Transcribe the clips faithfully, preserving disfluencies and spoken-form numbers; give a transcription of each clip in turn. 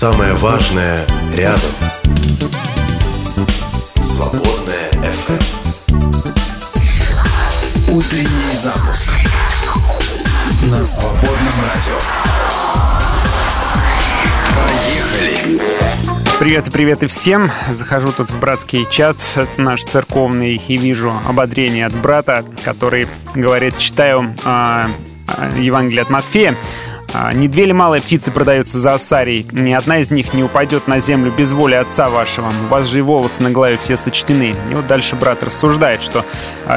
Самое важное рядом. Свободная эф эм. Утренний запуск. На свободном радио. Поехали! Привет и привет и всем. Захожу тут в братский чат, наш церковный, и вижу ободрение от брата, который говорит: читаю э, Евангелие от Матфея. «Не две ли малые птицы продаются за осарий? Ни одна из них не упадет на землю без воли отца вашего. У вас же и волосы на голове все сочтены». И вот дальше брат рассуждает, что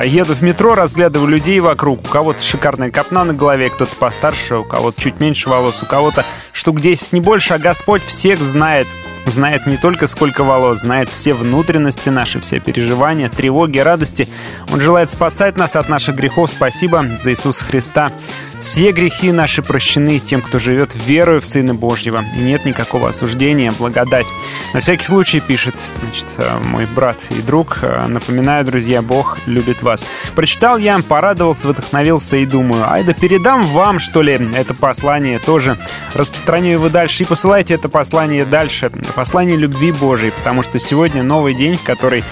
«еду в метро, разглядываю людей вокруг. У кого-то шикарная копна на голове, кто-то постарше, у кого-то чуть меньше волос, у кого-то штук десять, не больше, а Господь всех знает». Знает не только сколько волос, знает все внутренности наши, все переживания, тревоги, радости. Он желает спасать нас от наших грехов. Спасибо за Иисуса Христа. Все грехи наши прощены тем, кто живет верою в Сына Божьего. И нет никакого осуждения, благодать. На всякий случай, пишет, значит, мой брат и друг, напоминаю, друзья, Бог любит вас. Прочитал я, порадовался, вдохновился и думаю: ай да передам вам, что ли, это послание тоже. Распространю его дальше и посылайте это послание дальше. Послание любви Божией, потому что сегодня новый день, в который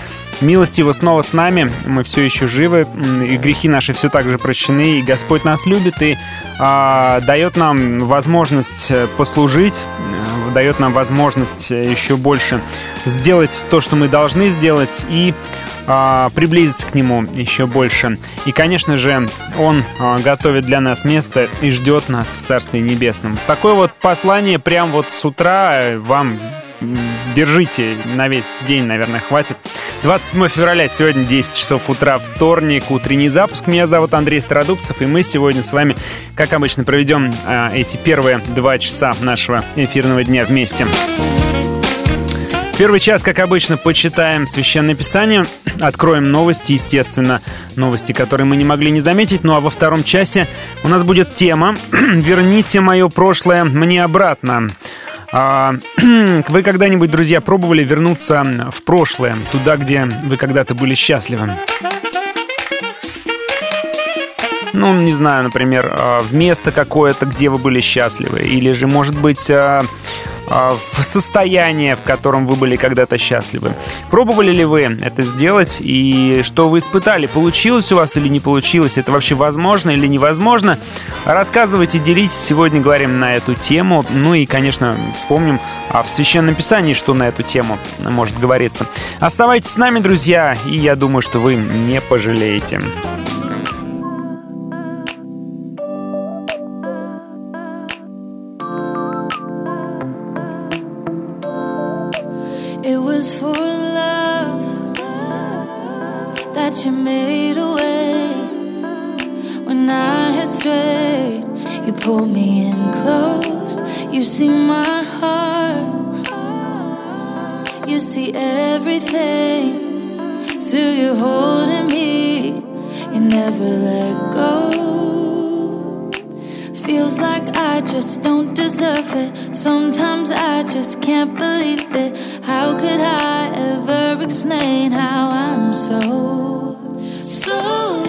милость Его снова с нами, мы все еще живы, и грехи наши все так же прощены, и Господь нас любит, и а, дает нам возможность послужить, а, дает нам возможность еще больше сделать то, что мы должны сделать, и а, приблизиться к Нему еще больше. И, конечно же, Он а, готовит для нас место и ждет нас в Царстве Небесном. Такое вот послание прям вот с утра вам... Держите на весь день, наверное, хватит. двадцать седьмого февраля, сегодня десять часов утра, вторник, утренний запуск. Меня зовут Андрей Стародубцев, и мы сегодня с вами, как обычно, проведем э, эти первые два часа нашего эфирного дня вместе. Первый час, как обычно, почитаем Священное Писание, откроем новости, естественно, новости, которые мы не могли не заметить. Ну а во втором часе у нас будет тема «Верните мое прошлое мне обратно». Вы когда-нибудь, друзья, пробовали вернуться в прошлое, туда, где вы когда-то были счастливы? Ну, не знаю, например, в место какое-то, где вы были счастливы. Или же, может быть, в состояние, в котором вы были когда-то счастливы. Пробовали ли вы это сделать? И что вы испытали? Получилось у вас или не получилось? Это вообще возможно или невозможно? Рассказывайте, делитесь. Сегодня говорим на эту тему. Ну и, конечно, вспомним в Священном Писании, что на эту тему может говориться. Оставайтесь с нами, друзья, и я думаю, что вы не пожалеете. Pull me in close. You see my heart. You see everything. So you're holding me. You never let go. Feels like I just don't deserve it. Sometimes I just can't believe it. How could I ever explain how I'm so, so lost?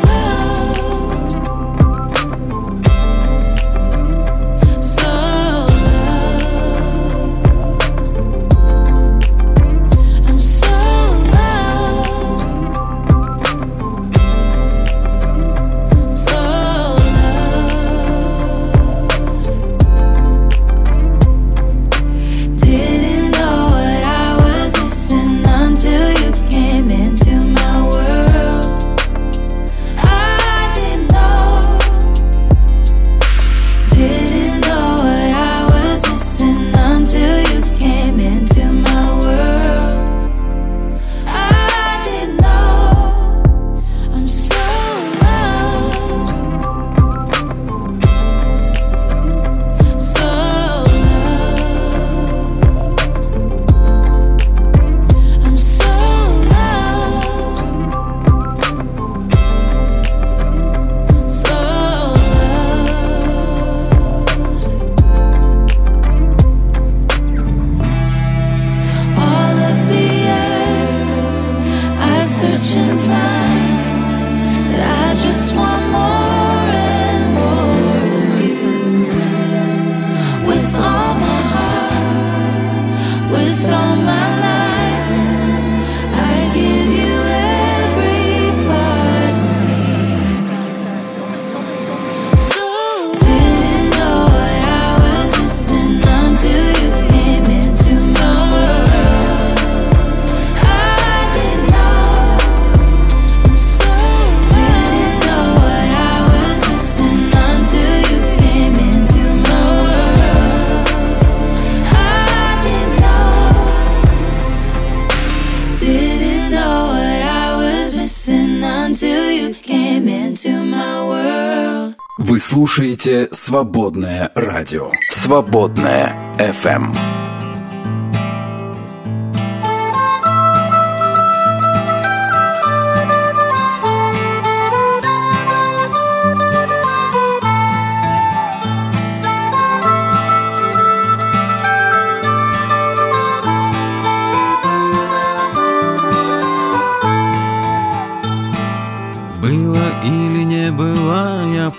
Вы слушаете «Свободное радио». «Свободная эф эм».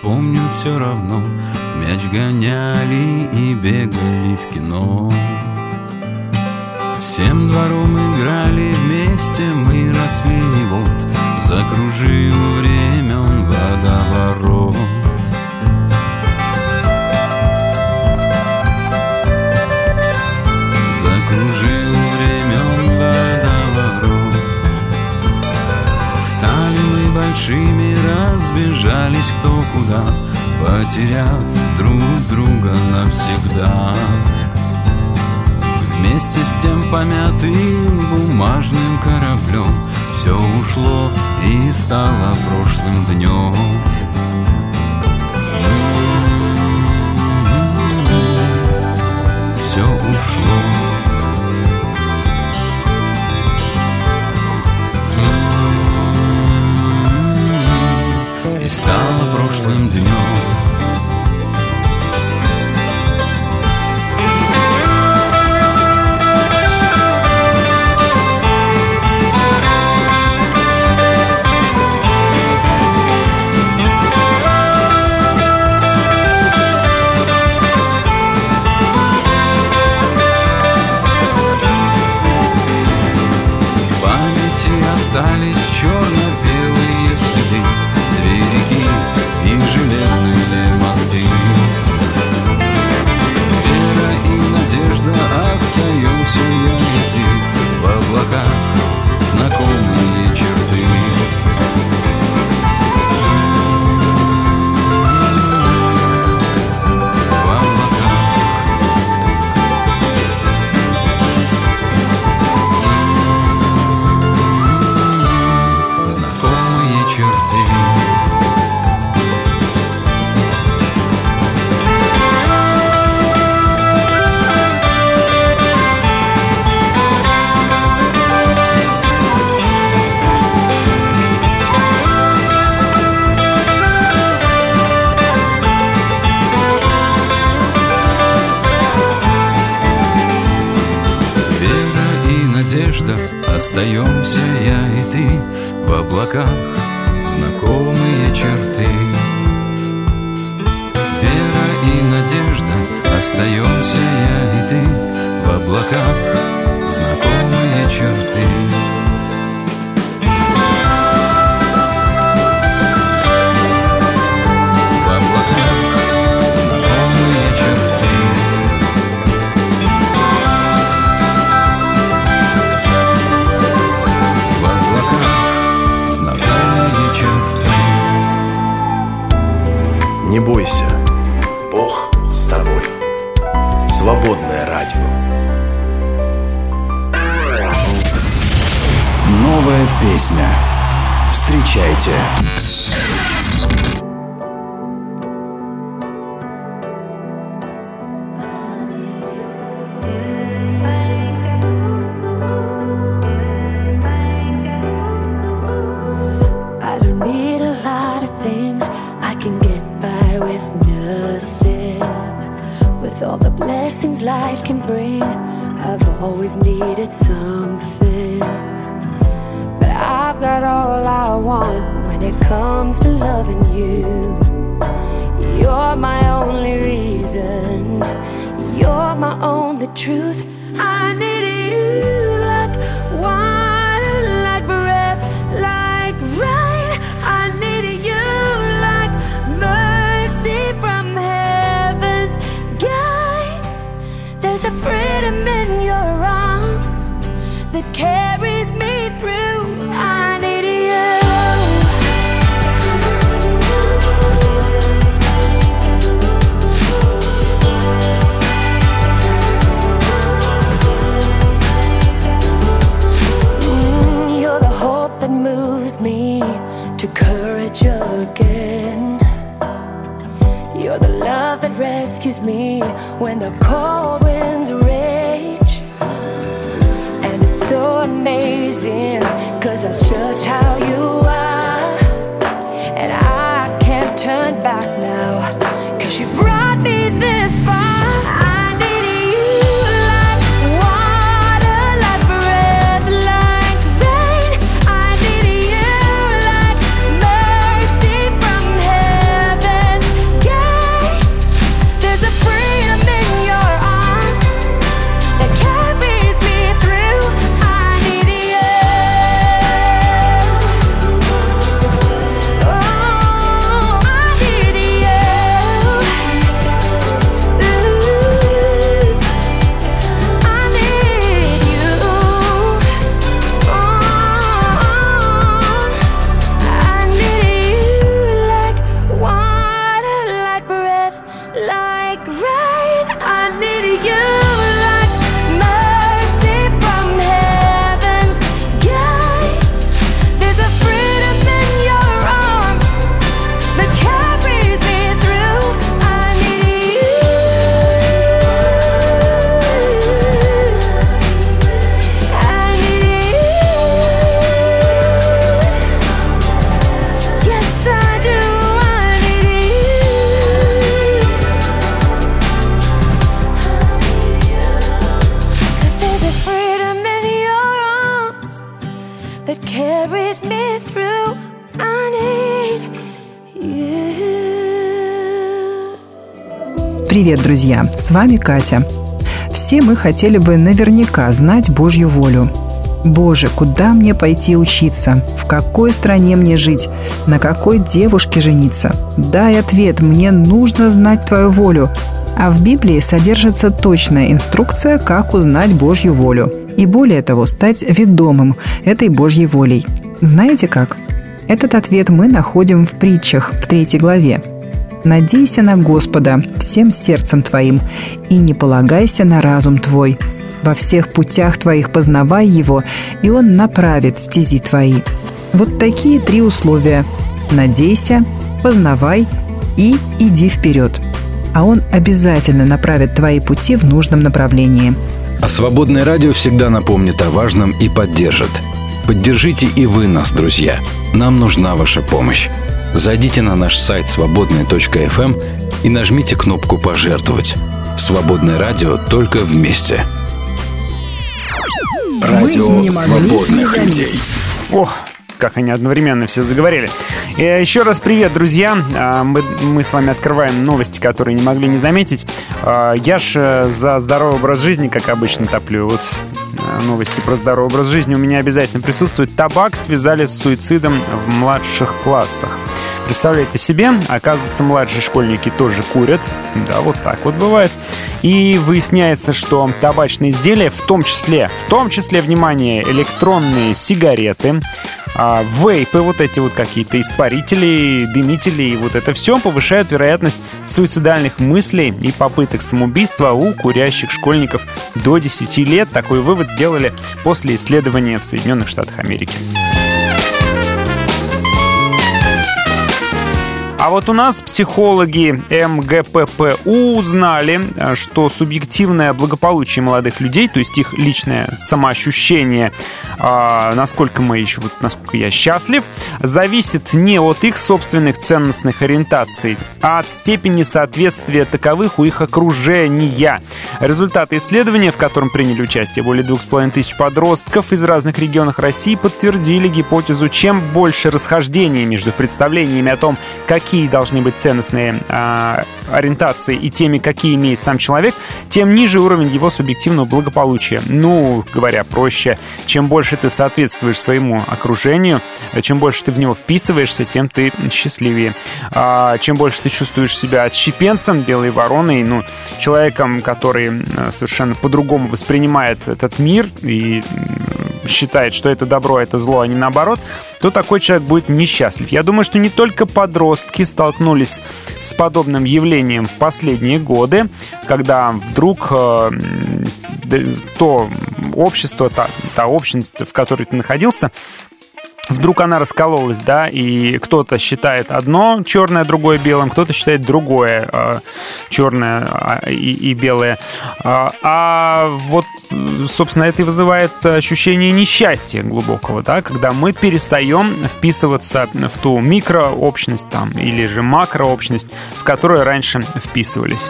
Помню, все равно мяч гоняли и бегали в кино. Всем двором играли вместе, мы росли, и вот закружил времен водоворот. Закружил времен водоворот. Стали мы большими, разбежались кто куда, потеряв друг друга навсегда. Вместе с тем помятым бумажным кораблем все ушло и стало прошлым днем. Все ушло. И стало прошлым днем. В памяти остались черно-белые следы. Остаемся я и ты в облаках, знакомые черты. В облаках, знакомые черты. Остаемся я и ты в облаках, знакомые черты. Вера и надежда, остаемся я и ты в облаках, знакомые черты. В облаках, знакомые черты. Не бойся, Бог с тобой. Свободное радио. Новая песня. Встречайте. Something, but I've got all I want when it comes to loving you. You're my only reason, you're my only truth. I need you like water, like breath, like rain. I need you like mercy from heaven's gates. There's a freedom in your arms that carries me through. I need you. Mm, you're the hope that moves me to courage again. winds rage. And it's so amazing, 'cause that's just how you are. And I can't turn back now, 'cause you brought me this far. Привет, друзья! С вами Катя. Все мы хотели бы наверняка знать Божью волю. Боже, куда мне пойти учиться? В какой стране мне жить? На какой девушке жениться? Дай ответ, мне нужно знать Твою волю. А в Библии содержится точная инструкция, как узнать Божью волю. И более того, стать ведомым этой Божьей волей. Знаете как? Этот ответ мы находим в Притчах, в третьей главе. «Надейся на Господа всем сердцем твоим, и не полагайся на разум твой. Во всех путях твоих познавай Его, и Он направит стези твои». Вот такие три условия. Надейся, познавай и иди вперед. А Он обязательно направит твои пути в нужном направлении. А «Свободное радио» всегда напомнит о важном и поддержит. Поддержите и вы нас, друзья. Нам нужна ваша помощь. Зайдите на наш сайт свободная точка эф эм и нажмите кнопку «Пожертвовать». Свободное радио только вместе. Радио свободных людей. Ох, как они одновременно все заговорили. И еще раз привет, друзья. Мы, мы с вами открываем новости, которые не могли не заметить. Я ж за здоровый образ жизни, как обычно, топлю. Вот новости про здоровый образ жизни у меня обязательно присутствуют. Табак связали с суицидом в младших классах. Представляете себе, оказывается, младшие школьники тоже курят. Да, вот так вот бывает. И выясняется, что табачные изделия, в том числе, в том числе, внимание, электронные сигареты, а вейпы, вот эти вот какие-то испарители, дымители и вот это все повышают вероятность суицидальных мыслей и попыток самоубийства у курящих школьников до десяти лет. Такой вывод сделали после исследования в Соединенных Штатах Америки. А вот у нас психологи эм гэ пэ пэ у узнали, что субъективное благополучие молодых людей, то есть их личное самоощущение, насколько мы еще, вот насколько я счастлив, зависит не от их собственных ценностных ориентаций, а от степени соответствия таковых у их окружения. Результаты исследования, в котором приняли участие более двух с половиной тысяч подростков из разных регионов России, подтвердили гипотезу: чем больше расхождений между представлениями о том, какие какие должны быть ценностные э, ориентации и теми, какие имеет сам человек, тем ниже уровень его субъективного благополучия. Ну, говоря проще, чем больше ты соответствуешь своему окружению, чем больше ты в него вписываешься, тем ты счастливее. А чем больше ты чувствуешь себя отщепенцем, белой вороной, ну, человеком, который совершенно по-другому воспринимает этот мир и считает, что это добро, это зло, а не наоборот, то такой человек будет несчастлив. Я думаю, что не только подростки столкнулись с подобным явлением в последние годы, когда вдруг э, то общество, та, та общность, в которой ты находился, вдруг она раскололась, да, и кто-то считает одно черное, другое белым, кто-то считает другое э, черное э, и, и белое. А, а вот, собственно, это и вызывает ощущение несчастья глубокого, да, когда мы перестаем вписываться в ту микрообщность там, или же макрообщность, в которую раньше вписывались.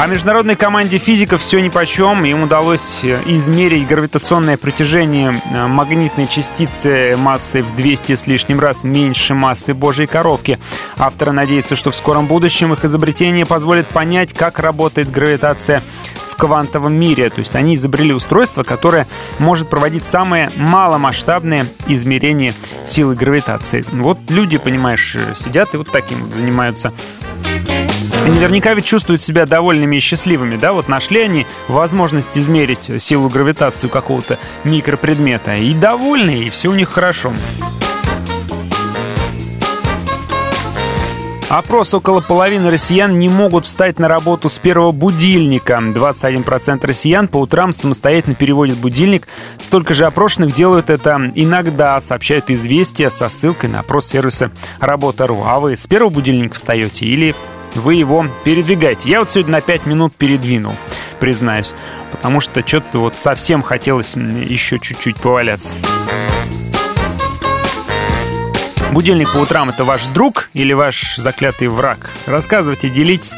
А международной команде физиков все нипочем. Им удалось измерить гравитационное притяжение магнитной частицы массой в двести с лишним раз меньше массы Божьей коровки. Авторы надеются, что в скором будущем их изобретение позволит понять, как работает гравитация в квантовом мире. То есть они изобрели устройство, которое может проводить самые маломасштабные измерения силы гравитации. Вот люди, понимаешь, сидят и вот таким вот занимаются. Наверняка ведь чувствуют себя довольными и счастливыми, да? Вот нашли они возможность измерить силу гравитации какого-то микропредмета. И довольны, и все у них хорошо. Опрос: около половины россиян не могут встать на работу с первого будильника. двадцать один процент россиян по утрам самостоятельно переводят будильник. Столько же опрошенных делают это иногда, сообщают «Известия» со ссылкой на опрос сервиса «Работа.ру». А вы с первого будильника встаете или... вы его передвигаете. Я вот сегодня на пять минут передвинул, признаюсь, потому что что-то вот совсем хотелось еще чуть-чуть поваляться. Будильник по утрам — это ваш друг или ваш заклятый враг? Рассказывайте, делитесь.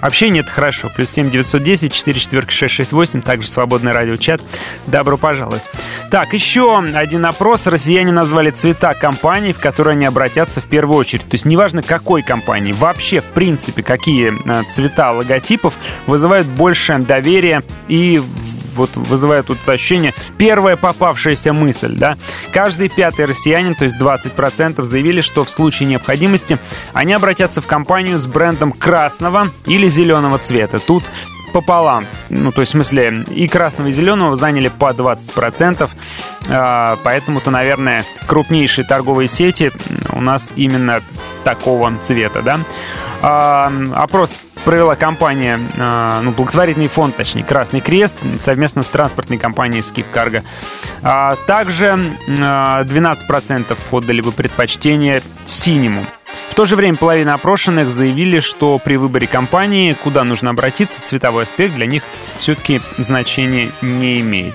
Общение — это хорошо. Плюс семь девятьсот десять четыре четыре шесть шесть восемь. Также свободный радиочат. Добро пожаловать. Так, еще один опрос. Россияне назвали цвета компаний, в которые они обратятся в первую очередь. То есть неважно, какой компании. Вообще, в принципе, какие цвета логотипов вызывают больше доверия и вот вызывают вот ощущение первая попавшаяся мысль, да? Каждый пятый россиянин, то есть двадцать процентов, заявили, что в случае необходимости они обратятся в компанию с брендом красного или зеленого цвета. Тут пополам. Ну, то есть, в смысле, и красного, и зеленого заняли по двадцать процентов. Поэтому-то, наверное, крупнейшие торговые сети у нас именно такого цвета, да? Опрос провела компания, ну, благотворительный фонд, точнее, Красный крест, совместно с транспортной компанией «Скифкарго». Также двенадцать процентов отдали бы предпочтение синему. В то же время половина опрошенных заявили, что при выборе компании, куда нужно обратиться, цветовой аспект для них все-таки значения не имеет.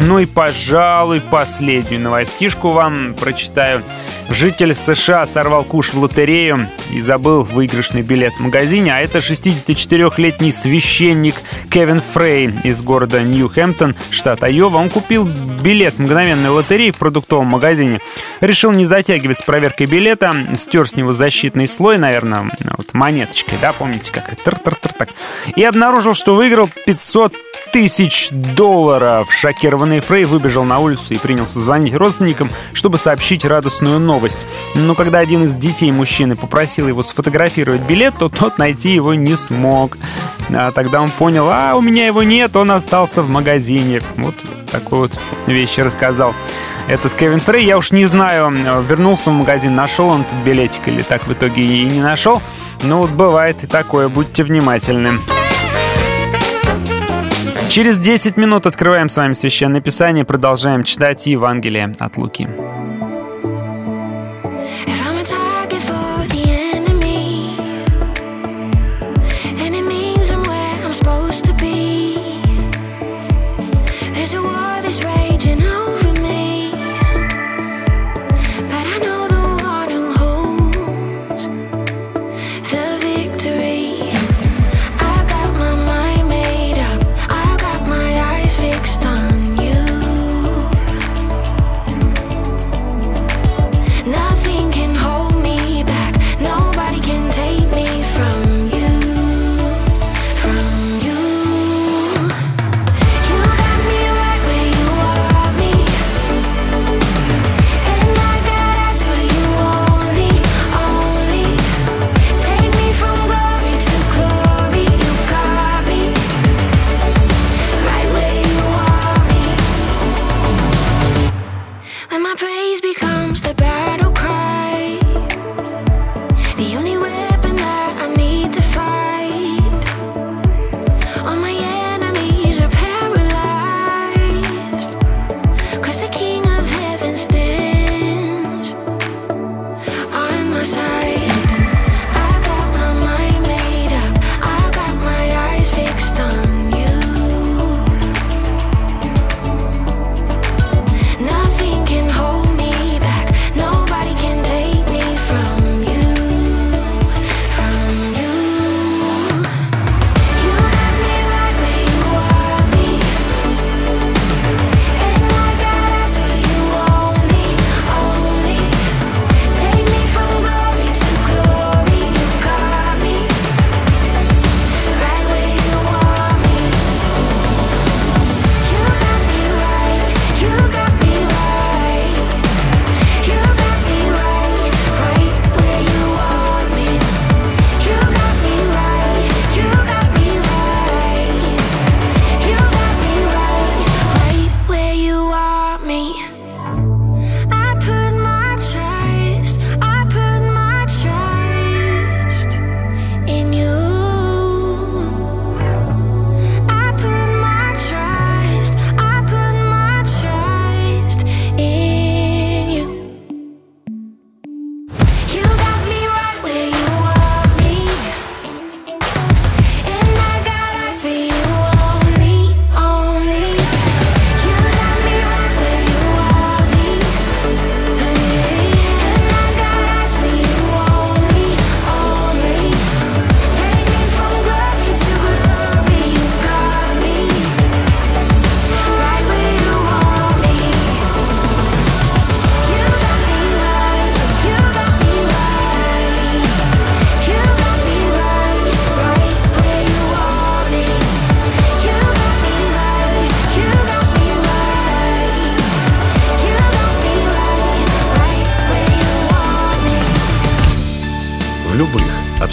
Ну и, пожалуй, последнюю новостишку вам прочитаю. Житель США сорвал куш в лотерею и забыл выигрышный билет в магазине. А это шестидесятичетырёхлетний священник Кевин Фрей из города Нью-Хэмптон, штат Айова. Он купил билет мгновенной лотереи в продуктовом магазине. Решил не затягивать с проверкой билета. Стер с него защитный слой, наверное, вот монеточкой, да, помните, как? Тр-тр-тр-так. И обнаружил, что выиграл пятьсот тысяч долларов. Шокированный Фрей выбежал на улицу и принялся звонить родственникам, чтобы сообщить радостную новость. Но когда один из детей мужчины попросил его сфотографировать билет, то тот найти его не смог. А тогда он понял: а у меня его нет, он остался в магазине. Вот такую вот вещь рассказал этот Кевин Фрей. Я уж не знаю, вернулся в магазин, нашел он этот билетик или так в итоге и не нашел. Но вот бывает и такое, будьте внимательны. Через десять минут открываем с вами Священное Писание, продолжаем читать Евангелие от Луки.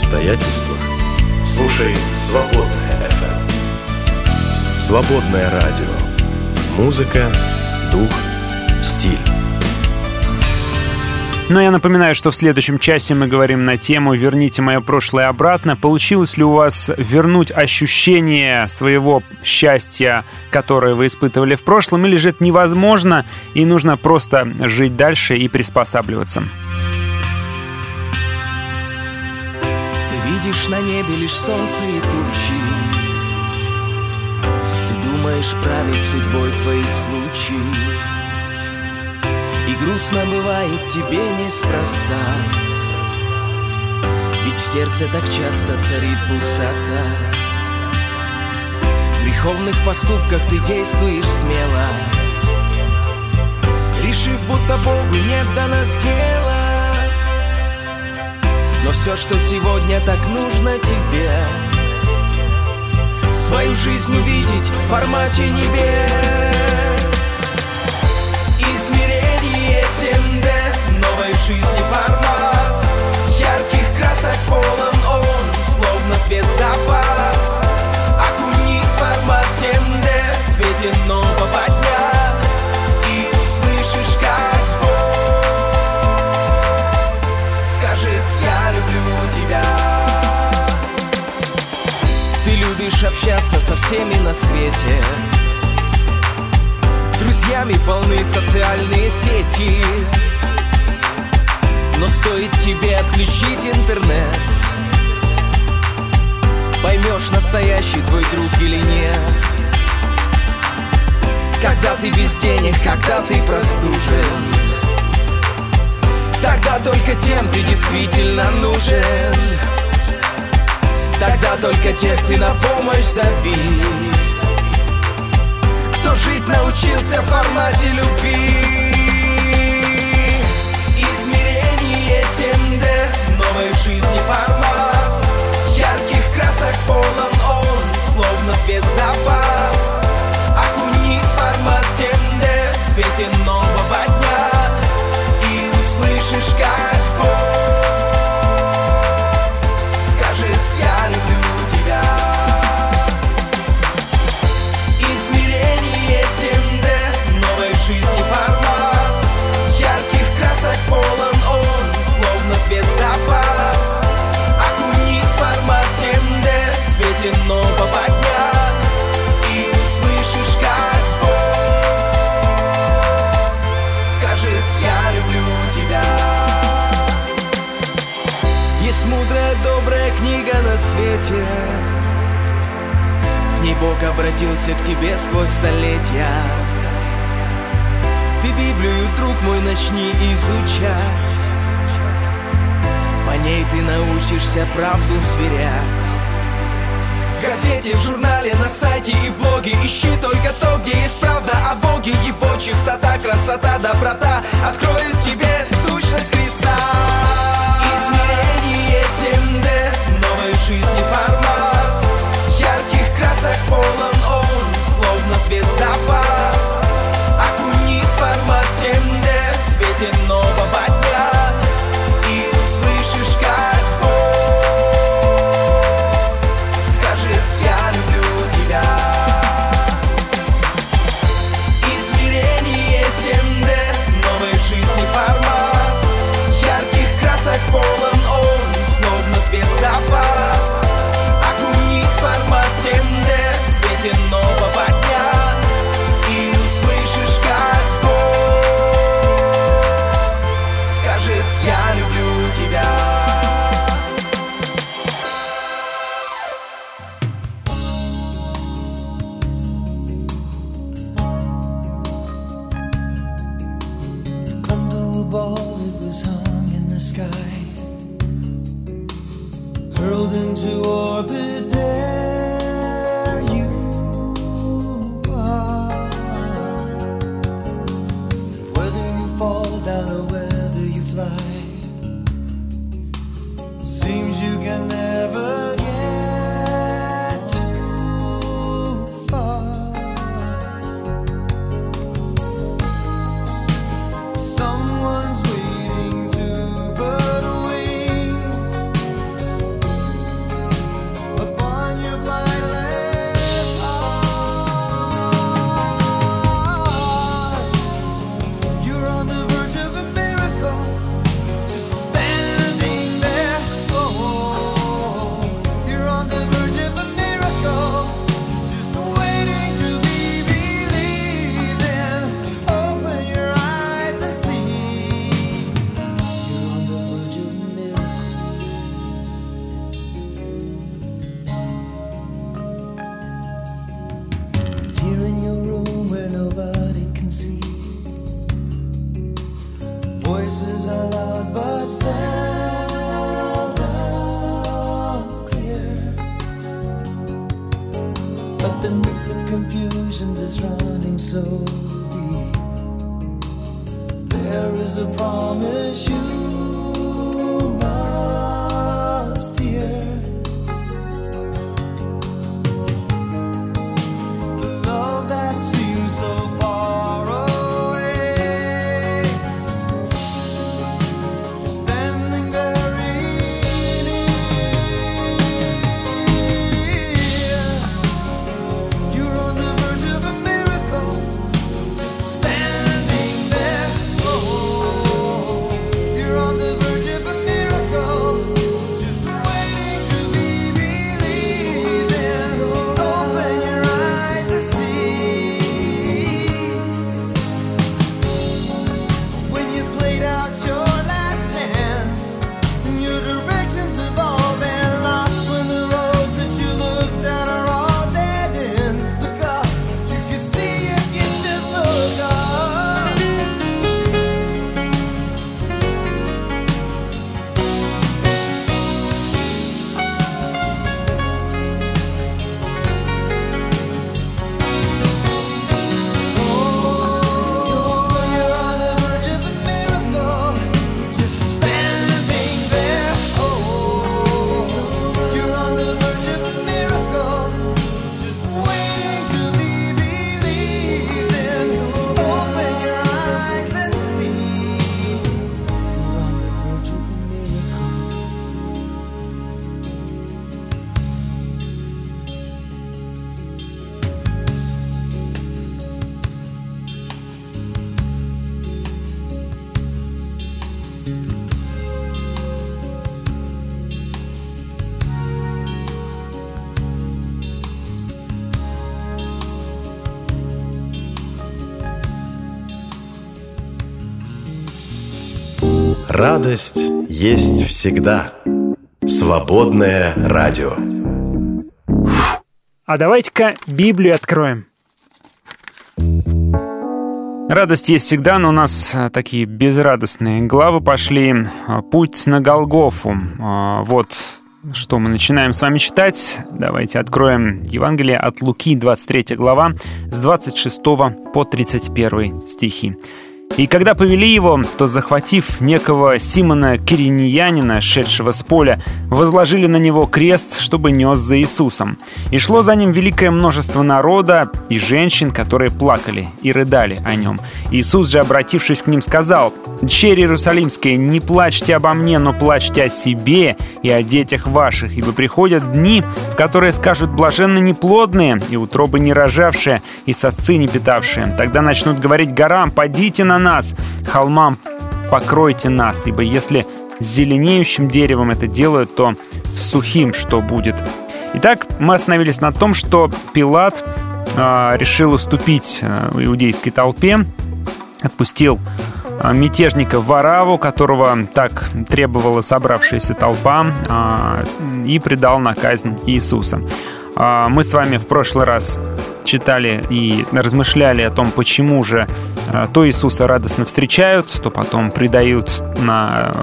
обстоятельствах слушай Свободная эф эм. Свободное радио. Музыка, дух, стиль. Но я напоминаю, что в следующем часе мы говорим на тему «Верните мое прошлое обратно». Получилось ли у вас вернуть ощущение своего счастья, которое вы испытывали в прошлом, или же это невозможно, и нужно просто жить дальше и приспосабливаться? Ты видишь на небе лишь солнце и тучи. Ты думаешь, правит судьбой твои случаи. И грустно бывает тебе неспроста, ведь в сердце так часто царит пустота. В греховных поступках ты действуешь смело, решив, будто Богу нет до нас дела. Но все, что сегодня так нужно тебе, свою жизнь увидеть в формате небес. семь дэ новой жизни формат, ярких красок полон он, словно звездопад. Окунись в формат семь дэ в свете нового дня, и услышишь, как Бог скажет: я люблю тебя. Ты любишь общаться со всеми на свете, друзьями полны социальные сети. Но стоит тебе отключить интернет, поймешь, настоящий твой друг или нет. Когда ты без денег, когда ты простужен, тогда только тем ты действительно нужен. Тогда только тех ты на помощь зови, кто жить научился в формате любви. Измерение семь дэ, новой жизни формат, ярких красок полон он, словно звездопад. Окунись в формат семь дэ в свете нового дня, и услышишь, как Бог скажет: я люблю тебя. Нового дня, и услышишь, как Бог скажет: я люблю тебя. Есть мудрая, добрая книга на свете, в ней Бог обратился к тебе сквозь столетия. Ты Библию, друг мой, начни изучать, по ней ты научишься правду сверять. В газете, в журнале, на сайте и в блоге ищи только то, где есть правда о Боге. Его чистота, красота, доброта откроют тебе сущность Христа. Измерение семь дэ, новой жизни формат, ярких красок полон он, словно звездопад. Окунись в формат семь дэ в свете нового дня, и услышишь, как нового дня, и услышишь, как Бог скажет: я люблю тебя. Clung to a ball that was hung in the sky, hurled into orbit. Someone's waiting to bird wings. ocean that's running so deep. There is a promise you must hear. The love that seems so far away is standing there in here. You're on the verge of a miracle, just standing there. Oh, you're on the verge of a miracle, just waiting to be believing. Open your eyes and see. When you played out your last chance, your directions have all been lost. When the roads that you looked at are all dead ends, look up, you can see if you just look up. Oh, you're on the verge of a miracle, just standing there. Oh, you're on the verge of a miracle, just waiting to be believing. Open your eyes and see. You're on the verge of a miracle. Радость есть всегда. Свободное радио. А давайте-ка Библию откроем. Радость есть всегда, но у нас такие безрадостные главы пошли. Путь на Голгофу. Вот что мы начинаем с вами читать. Давайте откроем Евангелие от Луки, двадцать третья глава, с двадцать шестого по тридцать первый стихи. «И когда повели его, то, захватив некого Симона Киренаянина, шедшего с поля, возложили на него крест, чтобы нес за Иисусом. И шло за ним великое множество народа и женщин, которые плакали и рыдали о нем. Иисус же, обратившись к ним, сказал: «Дщери иерусалимские, не плачьте обо мне, но плачьте о себе и о детях ваших, ибо приходят дни, в которые скажут: блаженны неплодные, и утробы не рожавшие, и сосцы не питавшие. Тогда начнут говорить горам: падите на нас, холмам покройте нас, ибо если с зеленеющим деревом это делают, то с сухим что будет?» Итак, мы остановились на том, что Пилат э, решил уступить э, иудейской толпе, отпустил э, мятежника Вараву, которого так требовала собравшаяся толпа, э, и предал на казнь Иисуса. Э, мы с вами в прошлый раз читали и размышляли о том, почему же то Иисуса радостно встречают, то потом предают на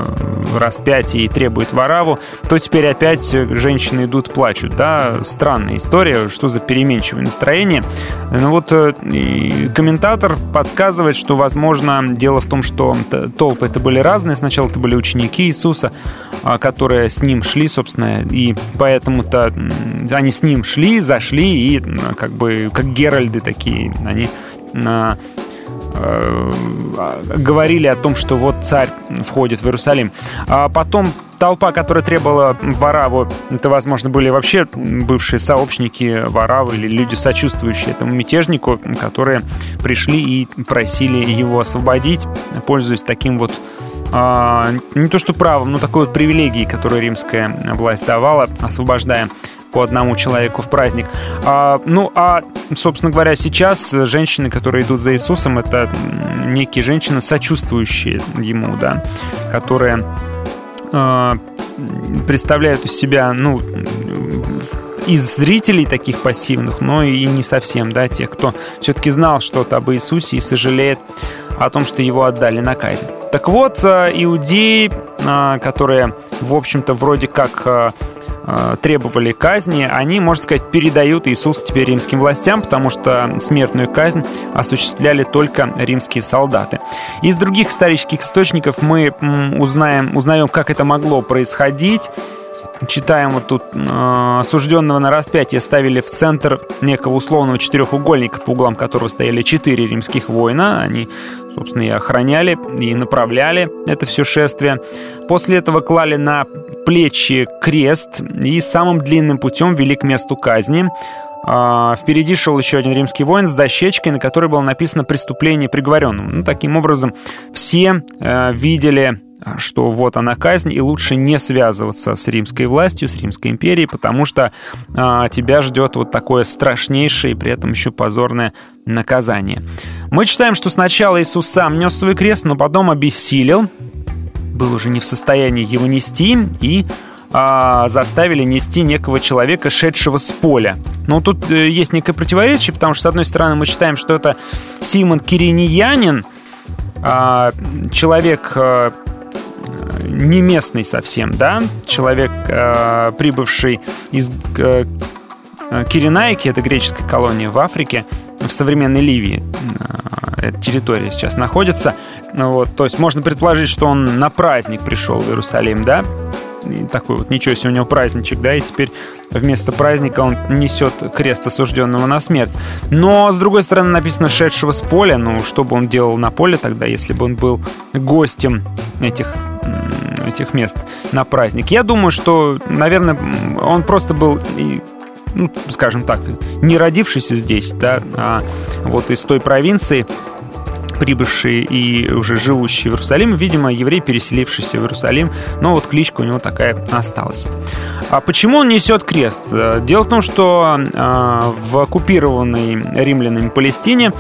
распятие и требуют Вараву, то теперь опять женщины идут, плачут. Да, странная история, что за переменчивое настроение. Ну вот комментатор подсказывает, что, возможно, дело в том, что толпы это были разные. Сначала это были ученики Иисуса, которые с ним шли, собственно, и поэтому-то они с ним шли, зашли и как бы как геральды такие, они э, э, говорили о том, что вот царь входит в Иерусалим. А потом толпа, которая требовала Вараву, это, возможно, были вообще бывшие сообщники Варавы или люди, сочувствующие этому мятежнику, которые пришли и просили его освободить, пользуясь таким вот э, не то что правом, но такой вот привилегией, которую римская власть давала, освобождая по одному человеку в праздник. А, ну, а, собственно говоря, сейчас женщины, которые идут за Иисусом, это некие женщины, сочувствующие ему, да, которые э, представляют из себя, ну, из зрителей таких пассивных, но и не совсем, да, тех, кто все-таки знал что-то об Иисусе и сожалеет о том, что его отдали на казнь. Так вот, иудеи, которые, в общем-то, вроде как требовали казни, они, можно сказать, передают Иисуса теперь римским властям, потому что смертную казнь осуществляли только римские солдаты. Из других исторических источников мы узнаем, узнаем, как это могло происходить. Читаем вот тут: осужденного на распятие ставили в центр некого условного четырехугольника, по углам которого стояли четыре римских воина. Они, собственно, и охраняли, и направляли это все шествие. После этого клали на плечи крест и самым длинным путем вели к месту казни. Впереди шел еще один римский воин с дощечкой, на которой было написано «Преступление приговоренному». Ну, таким образом, все видели, что вот она казнь, и лучше не связываться с римской властью, с Римской империей, потому что а, тебя ждет вот такое страшнейшее и при этом еще позорное наказание. Мы читаем, что сначала Иисус сам нес свой крест, но потом обессилел, был уже не в состоянии его нести, и а, заставили нести некого человека, шедшего с поля. Но тут есть некое противоречие, потому что, с одной стороны, мы читаем, что это Симон Киренаянин, а, человек... не местный совсем, да? Человек, э, прибывший из э, Киренаики, это греческая колония в Африке, в современной Ливии э, эта территория сейчас находится. Вот, то есть можно предположить, что он на праздник пришел в Иерусалим, да? И такой вот, ничего себе, у него праздничек, да, и теперь вместо праздника он несет крест осужденного на смерть. Но, с другой стороны, написано «шедшего с поля», ну, что бы он делал на поле тогда, если бы он был гостем этих, этих мест на праздник? Я думаю, что, наверное, он просто был... ну, скажем так, не родившийся здесь, да, а вот из той провинции, прибывший и уже живущий в Иерусалиме, видимо, еврей, переселившийся в Иерусалим, но вот кличка у него такая осталась. А почему он несет крест? Дело в том, что в оккупированной римлянами Палестине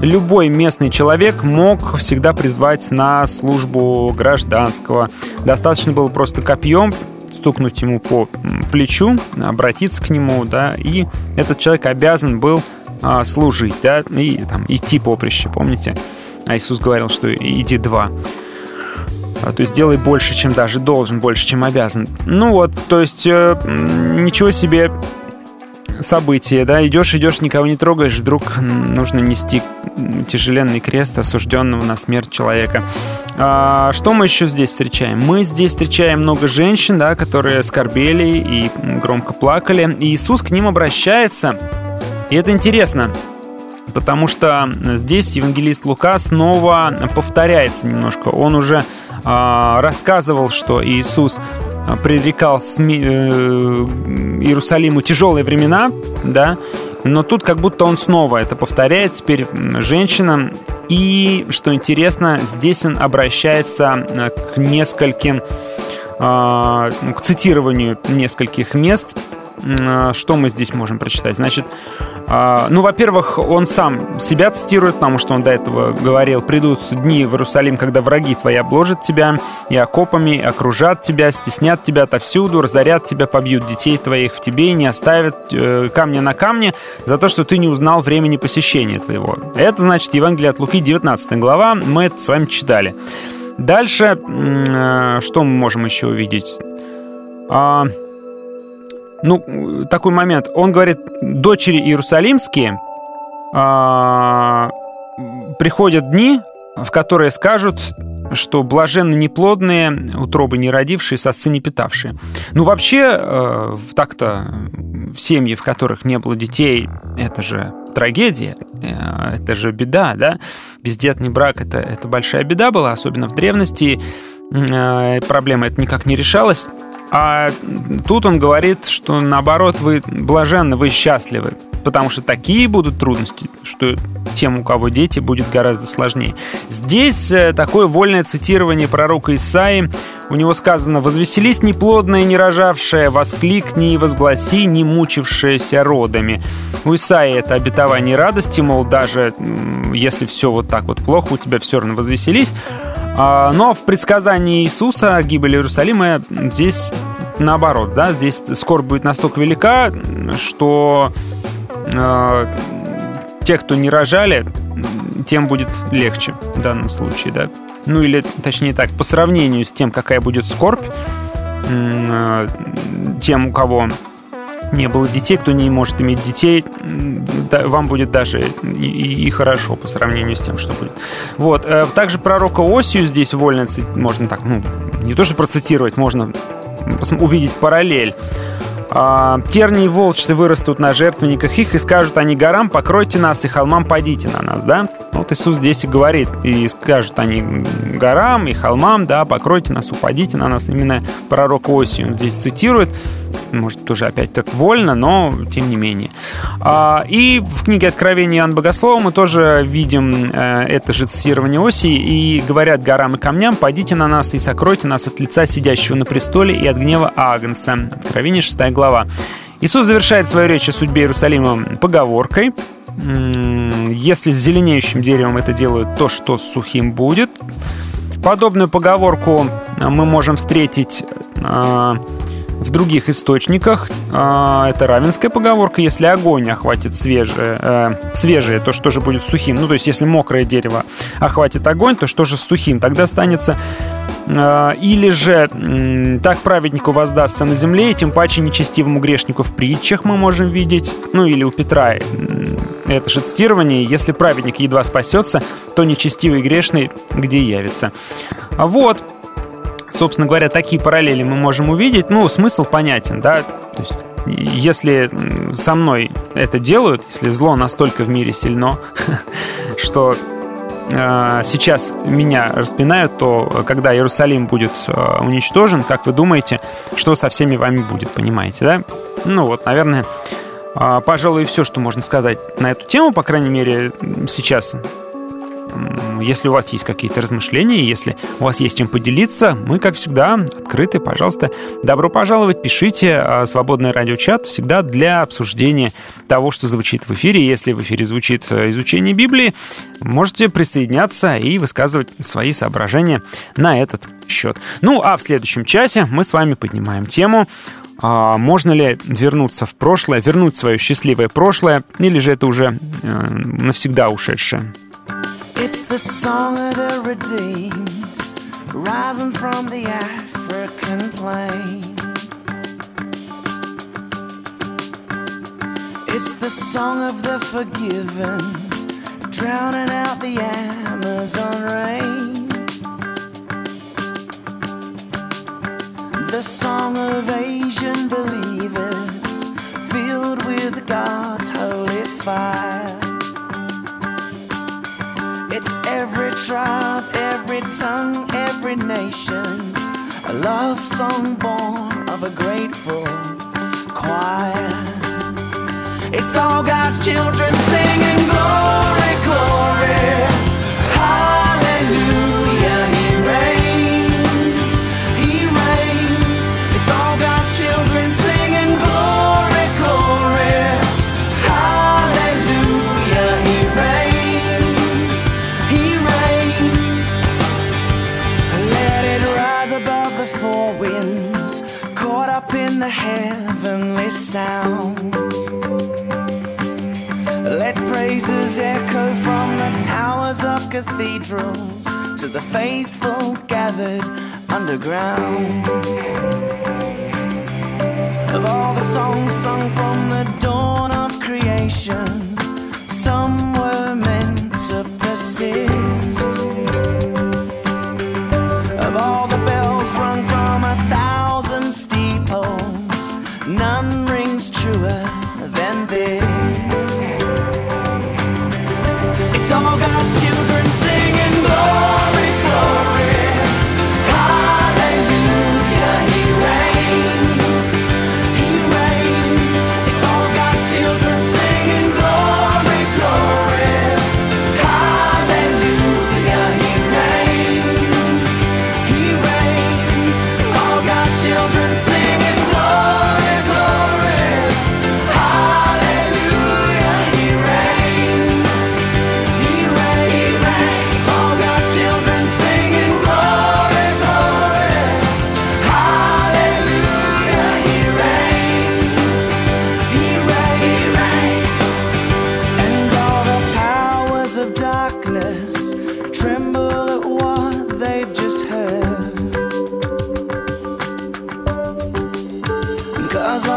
любой местный человек мог всегда призвать на службу гражданского. Достаточно было просто копьем стукнуть ему по плечу, обратиться к нему, да, и этот человек обязан был служить, да, и там идти поприще, помните? А Иисус говорил, что иди два. То есть делай больше, чем даже должен, больше, чем обязан. Ну вот, то есть ничего себе событие, да, идешь, идешь, никого не трогаешь, вдруг нужно нести тяжеленный крест осужденного на смерть человека. А что мы еще здесь встречаем? Мы здесь встречаем много женщин, да, которые скорбели и громко плакали, и Иисус к ним обращается. И это интересно, потому что здесь евангелист Лука снова повторяется немножко. Он уже э, рассказывал, что Иисус предрекал сми, э, Иерусалиму тяжелые времена, да, но тут как будто он снова это повторяет теперь женщинам. И, что интересно, здесь он обращается к нескольким, э, к цитированию нескольких мест. Что мы здесь можем прочитать? Значит, ну, во-первых, он сам себя цитирует, потому что он до этого говорил: «Придут дни в Иерусалим, когда враги твои обложат тебя и окопами, и окружат тебя, стеснят тебя отовсюду, разорят тебя, побьют детей твоих в тебе и не оставят камня на камне за то, что ты не узнал времени посещения твоего». Это, значит, Евангелие от Луки, девятнадцатая глава, мы это с вами читали. Дальше, что мы можем еще увидеть? Ну, такой момент. Он говорит: дочери иерусалимские, приходят дни, в которые скажут, что блаженны неплодные, утробы не родившие, сосцы не питавшие. Ну, вообще, так-то семьи, в которых не было детей, это же трагедия, это же беда, да? Бездетный брак — это, это большая беда была, особенно в древности. Проблема эта никак не решалась. А тут он говорит, что наоборот, вы блаженны, вы счастливы, потому что такие будут трудности, что тем, у кого дети, будет гораздо сложнее. Здесь такое вольное цитирование пророка Исаии. У него сказано: «Возвеселись неплодное, не рожавшее, воскликни и возгласи, не мучившееся родами». У Исаии это обетование радости, мол, даже если все вот так вот плохо, у тебя все равно возвеселись. Но в предсказании Иисуса о гибели Иерусалима здесь наоборот, да, здесь скорбь будет настолько велика, что э, те, кто не рожали, тем будет легче в данном случае, да. Ну или, точнее так, по сравнению с тем, какая будет скорбь, тем, у кого не было детей, кто не может иметь детей, вам будет даже и, и хорошо по сравнению с тем, что будет. Вот. Также пророка Осию здесь вольно, можно так, ну, не то что процитировать, можно увидеть параллель. «Тернии и волчцы вырастут на жертвенниках их, и скажут они горам, покройте нас, и холмам падите на нас», да? Вот Иисус здесь и говорит, и скажут они горам, и холмам, да, покройте нас, упадите на нас. Именно пророк Осию здесь цитирует, может, тоже опять так вольно, но тем не менее. И в книге «Откровения Иоанна Богослова» мы тоже видим это же цитирование Осии, и говорят горам и камням, падите на нас и сокройте нас от лица сидящего на престоле и от гнева Агнца. Откровение шестая глава. Глава. Иисус завершает свою речь о судьбе Иерусалима поговоркой: «Если с зеленеющим деревом это делают, то что с сухим будет?» Подобную поговорку мы можем встретить в других источниках. Это раввинская поговорка: «Если огонь охватит свежее, свежее, то что же будет с сухим?» Ну, то есть, если мокрое дерево охватит огонь, то что же с сухим? Тогда останется... Или же «так праведнику воздастся на земле, и тем паче нечестивому грешнику» в притчах мы можем видеть. Ну или у Петра это же цитирование: «Если праведник едва спасется, то нечестивый грешный где явится». Вот, собственно говоря, такие параллели мы можем увидеть. Ну, смысл понятен, да? То есть, если со мной это делают, если зло настолько в мире сильно, что... сейчас меня распинают, то когда Иерусалим будет уничтожен, как вы думаете, что со всеми вами будет, понимаете, да? Ну вот, наверное, пожалуй, все, что можно сказать на эту тему, по крайней мере, сейчас. Если у вас есть какие-то размышления, если у вас есть чем поделиться, мы, как всегда, открыты, пожалуйста, добро пожаловать, пишите. Свободный радиочат всегда для обсуждения того, что звучит в эфире. Если в эфире звучит изучение Библии, можете присоединяться и высказывать свои соображения на этот счет. Ну, а в следующем часе мы с вами поднимаем тему: можно ли вернуться в прошлое, вернуть свое счастливое прошлое, или же это уже навсегда ушедшее? It's the song of the redeemed, rising from the African plain. It's the song of the forgiven, drowning out the Amazon rain. The song of Asian believers, filled with God's holy fire. It's every tribe, every tongue, every nation, a love song born of a grateful choir. It's all God's children singing glory, glory, hallelujah, he reigns, he reigns. It's all God's children singing glory, glory, hallelujah, he reigns. Four winds, caught up in the heavenly sound. Let praises echo from the towers of cathedrals to the faithful gathered underground. Of all the songs sung from the dawn of creation, some were meant to persist. Of all the bells rung from a thousand steeples, none rings truer than this. It's all God's children singing glory, glory, hallelujah, he reigns, he reigns. It's all God's children singing glory, glory, hallelujah, he reigns. It's all God's children singing glory, glory, hallelujah, he reigns, he reigns.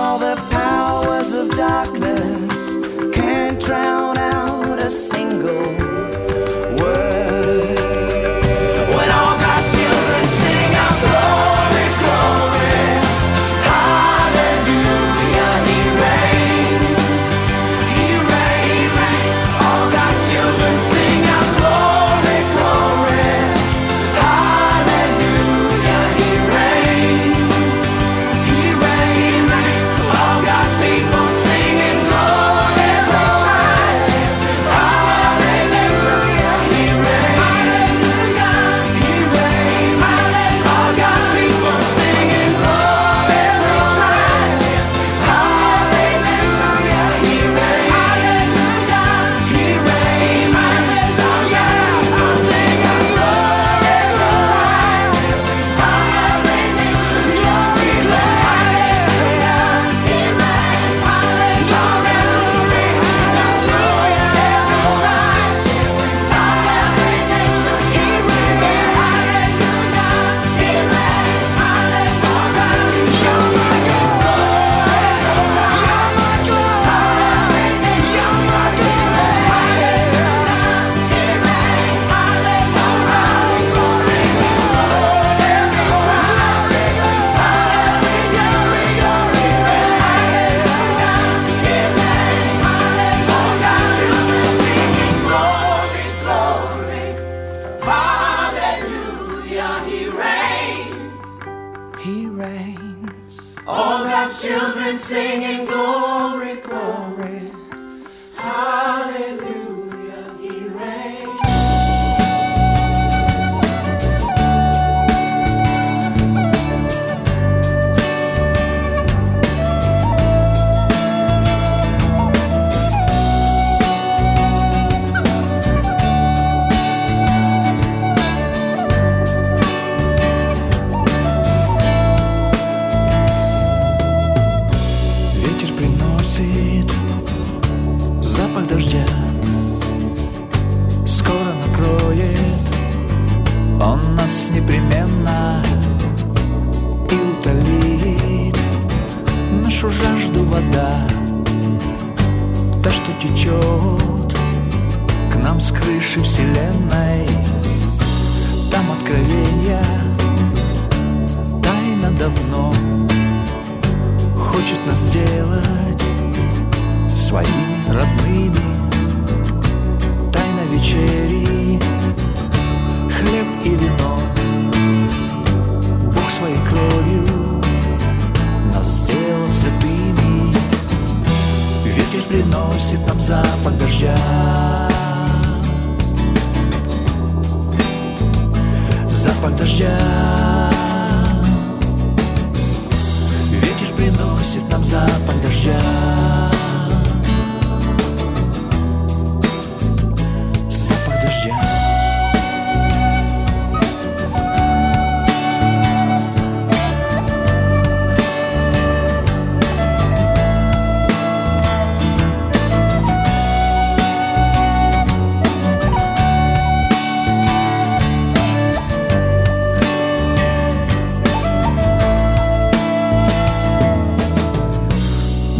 all the powers of darkness can't drown out a single word. When all God's children sing out glory, glory, hallelujah, He reigns, He reigns. All God's children sing out glory, glory, hallelujah, He reigns, He reigns. All God's people singing glory, glory, hallelujah, He reigns, He reigns. All God's people singing glory, glory, hallelujah, He reigns, He reigns. All God's people singing glory, glory, hallelujah, He reigns, He reigns. Hallelujah, He reigns, He reigns. All God's children singing glory, glory, hallelujah, He reigns. Ветер приносит запах дождя, скоро накроет он нас непременно и утолит нашу жажду вода, та, что течет к нам с крыши вселенной. Там откровения, тайна давно хочет нас сделать своими родными. Тайна вечери, хлеб и вино. Бог своей кровью нас сделал святыми. Ветер приносит нам запах дождя, запах дождя. Приносит нам запах дождя, запах дождя.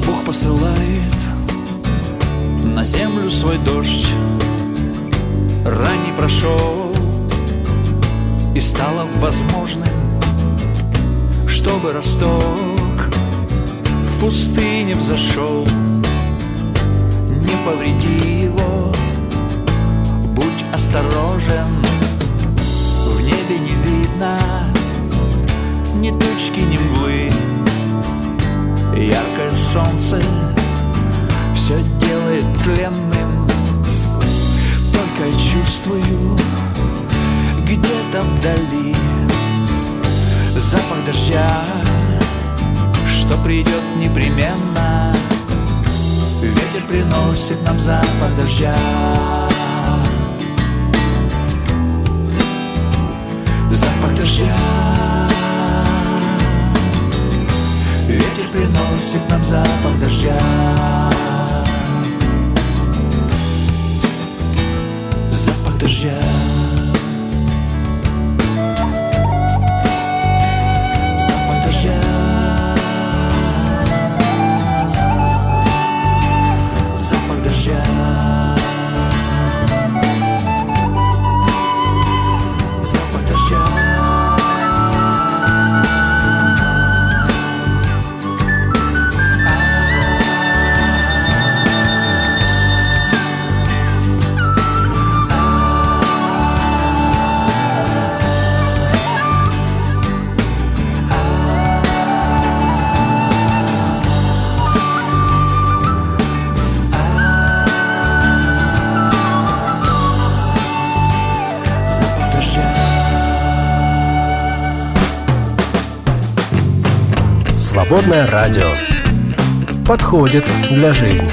Бог посылает на землю свой дождь. Ранний прошел и стало возможным, чтобы росток в пустыне взошел. Не повреди его, будь осторожен. В небе не видно ни тучки, ни мглы. Яркое солнце все делает тленным. Только я чувствую где-то вдали запах дождя, что придет непременно. Ветер приносит нам запах дождя, запах дождя. Ветер приносит нам запах дождя, запах дождя, запах дождя. Свободное радио. Подходит для жизни.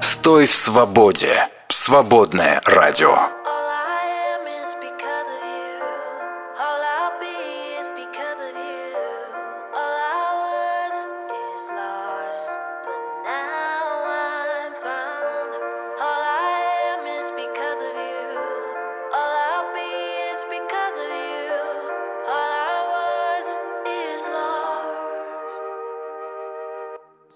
Стой в свободе. Свободное радио.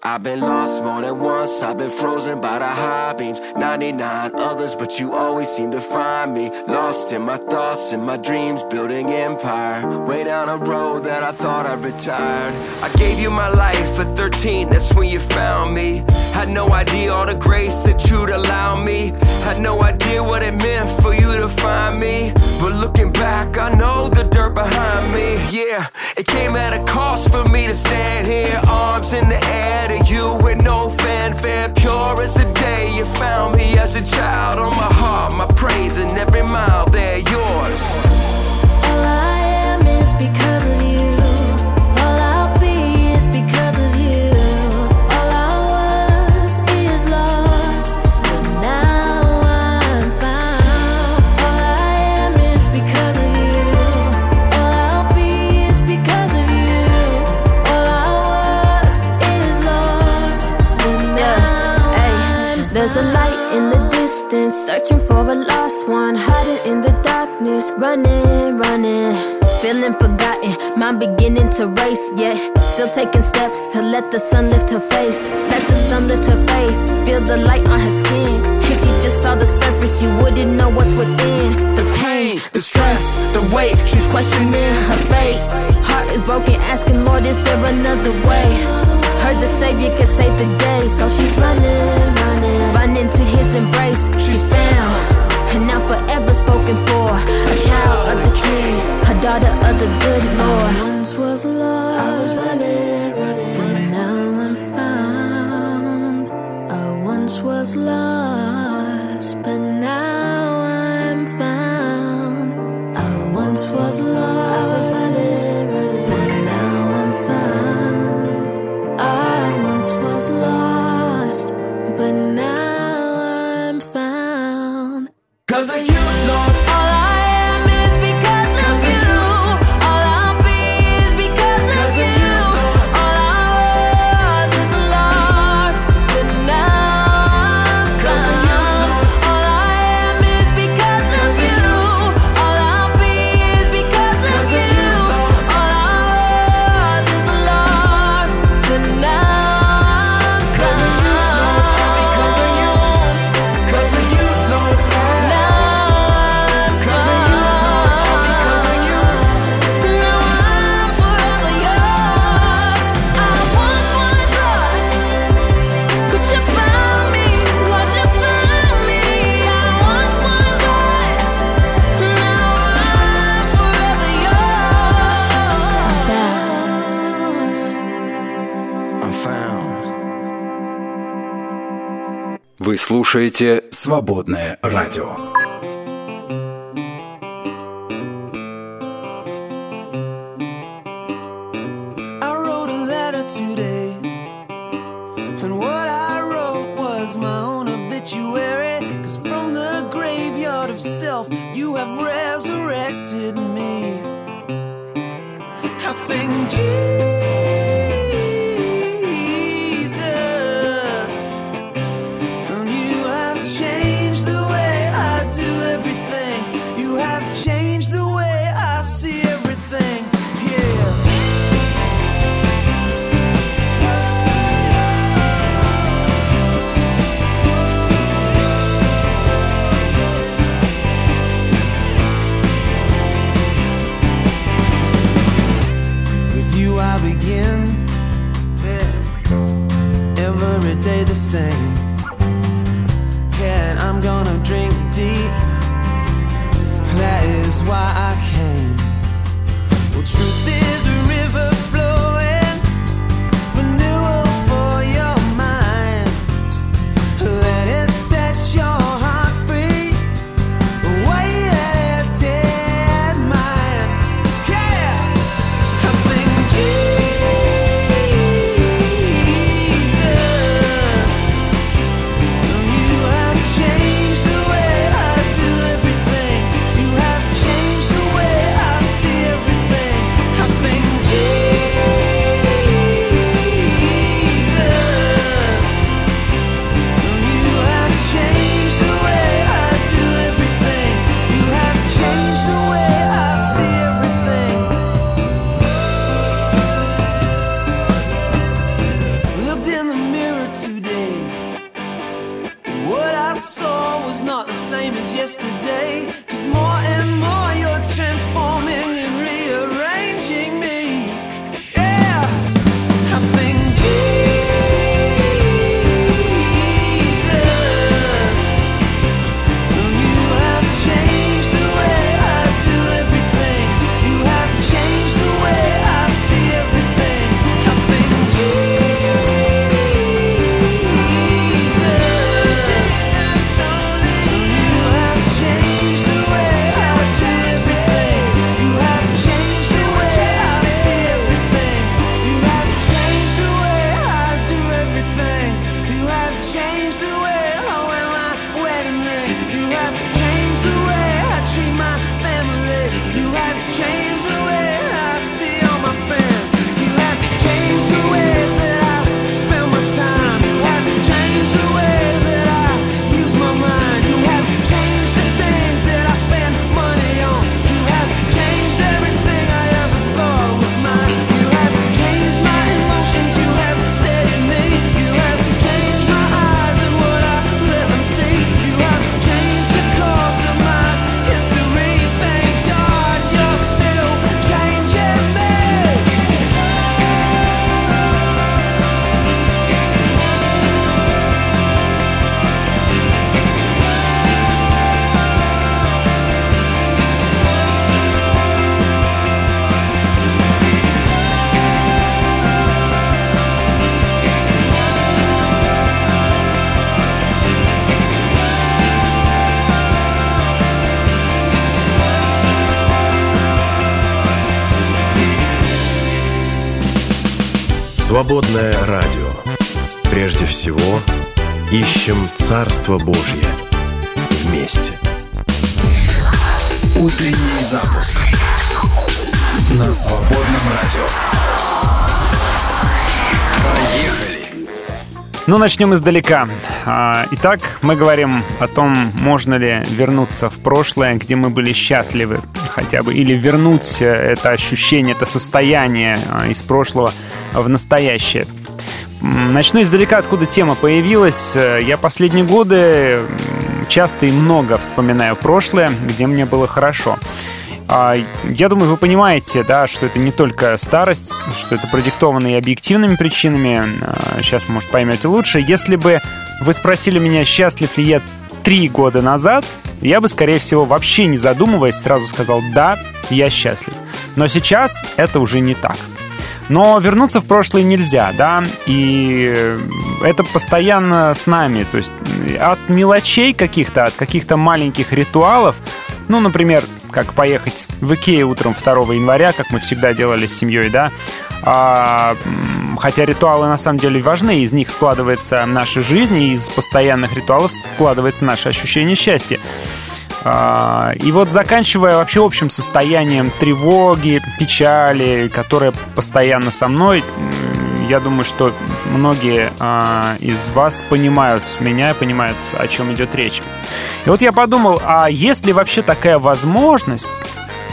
I've been lost more than once, I've been frozen by the high beams. Ninety-nine others, but you always seem to find me. Lost in my thoughts, in my dreams, building empire. Way down a road that I thought I retired. I gave you my life at thirteen, that's when you found me. Had no idea all the grace that you'd allow me. Had no idea what it meant for you to find me. But looking back, I know the dirt behind me. Yeah, it came at a cost for me to stand here, arms in the air. You with no fanfare, pure as the day you found me as a child. On my heart, my praise, and every mile they're yours. All I am is because of you. All I'll be is because of you. All I was is lost, but now I'm found. All I am is because of you. All I'll be is because of you. All I There's a light in the distance, searching for a lost one, hiding in the darkness, running, running, feeling forgotten, mind beginning to race, yeah, still taking steps to let the sun lift her face, let the sun lift her faith, feel the light on her skin, if you just saw the surface, you wouldn't know what's within, the pain, the stress, the weight, she's questioning her fate, heart is broken, asking Lord, is there another way? Heard the Savior can save the day, so she's running, running, running to His embrace. She's found, and now forever spoken for. A child of the King, a daughter of the good Lord. I once was lost, I was running, running, but now I'm found. I once was lost, but now I'm found. I once was lost, I was running, running. Lost, but now I'm found. 'Cause of you, Lord, all I am is because of you. All I'll be is because of you. All I was is lost, but now I'm found. All I am is because of you. All I'll be is because of you. All I was is lost, but now. Вы слушаете «Свободное радио». Change the way I same as yesterday. Cause more and more you're transforming and rearranging me. Yeah, I sing Jesus. Well, you have changed the way I do everything. You have changed the way I see everything. I sing Jesus. You have changed the way I do everything. You have changed the way I see everything. You have changed the way I do everything. You have changed the way I wear my wedding ring. You have changed the way I treat my family. You have changed the way I see all my friends. You have changed the ways that I spend my time. You have changed the way that I use my mind. You have changed the things that I spend money on. You have changed everything I ever thought was mine. You have changed my emotions. You have steadied me. You have changed my eyes and what I let them see. You have changed the course of my history. Thank God you're still changing me. Свободное радио. Прежде всего, ищем Царство Божье вместе. Утренний запуск на Свободном радио. Поехали! Ну, начнем издалека. Итак, мы говорим о том, можно ли вернуться в прошлое, где мы были счастливы хотя бы, или вернуть это ощущение, это состояние из прошлого в настоящее. Начну издалека, откуда тема появилась. Я последние годы часто и много вспоминаю прошлое, где мне было хорошо. Я думаю, вы понимаете, да, что это не только старость, что это продиктовано и объективными причинами. Сейчас, может, поймете лучше. Если бы вы спросили меня, счастлив ли я три года назад, я бы, скорее всего, вообще не задумываясь, сразу сказал: да, я счастлив. Но сейчас это уже не так. Но вернуться в прошлое нельзя, да, и это постоянно с нами. То есть от мелочей каких-то, от каких-то маленьких ритуалов, ну, например, как поехать в Икею утром второго января, как мы всегда делали с семьей, да. А, хотя ритуалы на самом деле важны, из них складывается наша жизнь, и из постоянных ритуалов складывается наше ощущение счастья. А, и вот заканчивая вообще общим состоянием тревоги, печали, которая постоянно со мной, я думаю, что многие а, из вас понимают меня и понимают, о чем идет речь. И вот я подумал, а есть ли вообще такая возможность,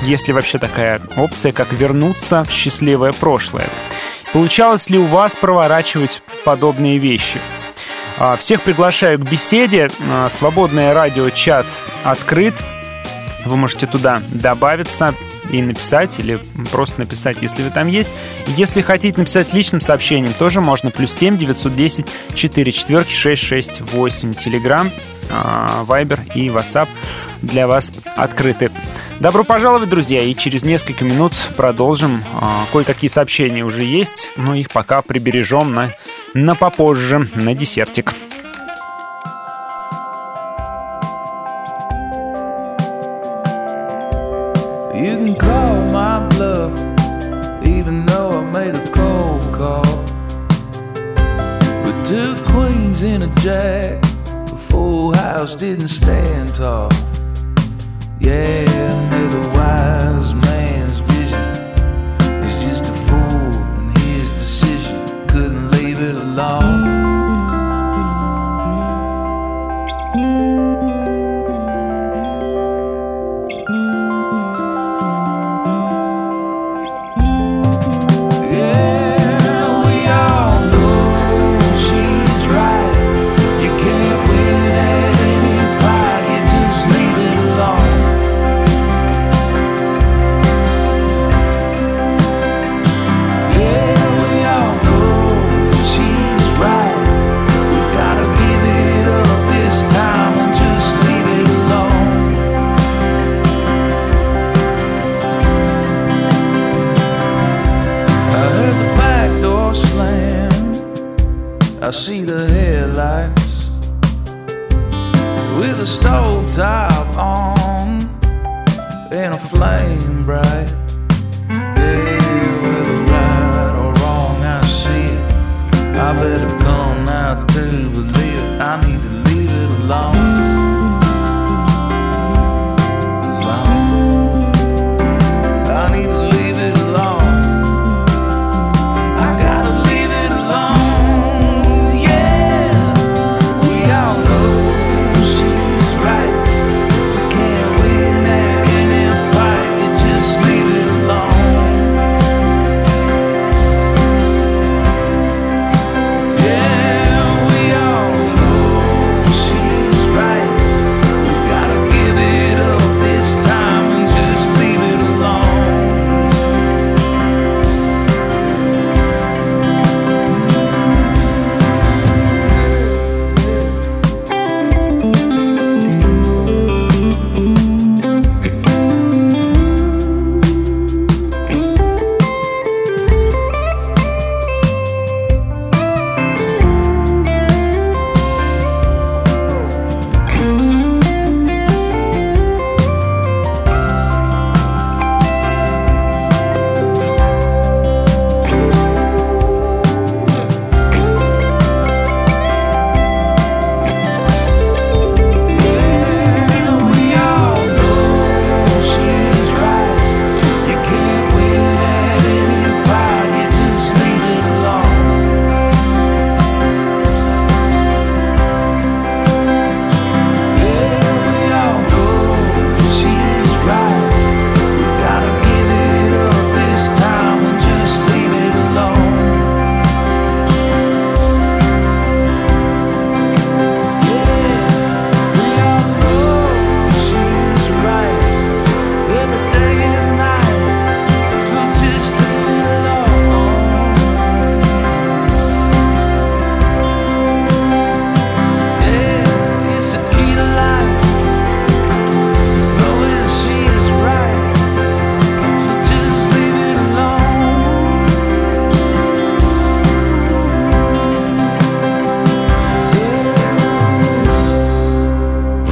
есть ли вообще такая опция, как вернуться в счастливое прошлое? Получалось ли у вас проворачивать подобные вещи? Всех приглашаю к беседе. Свободное радио чат открыт. Вы можете туда добавиться и написать, или просто написать, если вы там есть. Если хотите написать личным сообщением, тоже можно. плюс семь девятьсот десять сорок четыре шестьсот шестьдесят восемь. Телеграм, Вайбер и Ватсап для вас открыты. Добро пожаловать, друзья, и через несколько минут продолжим. Кое-какие сообщения уже есть, но их пока прибережем на, на попозже, на десертик. You can call my bluff, even though I made a cold call. With two queens and a jack, the full house didn't stand tall. Yeah, may the wise man's vision is just a fool and his decision couldn't leave it alone. She top on in a flame bright day, whether right or wrong I see it. I better come out to believe it. I need to leave it alone.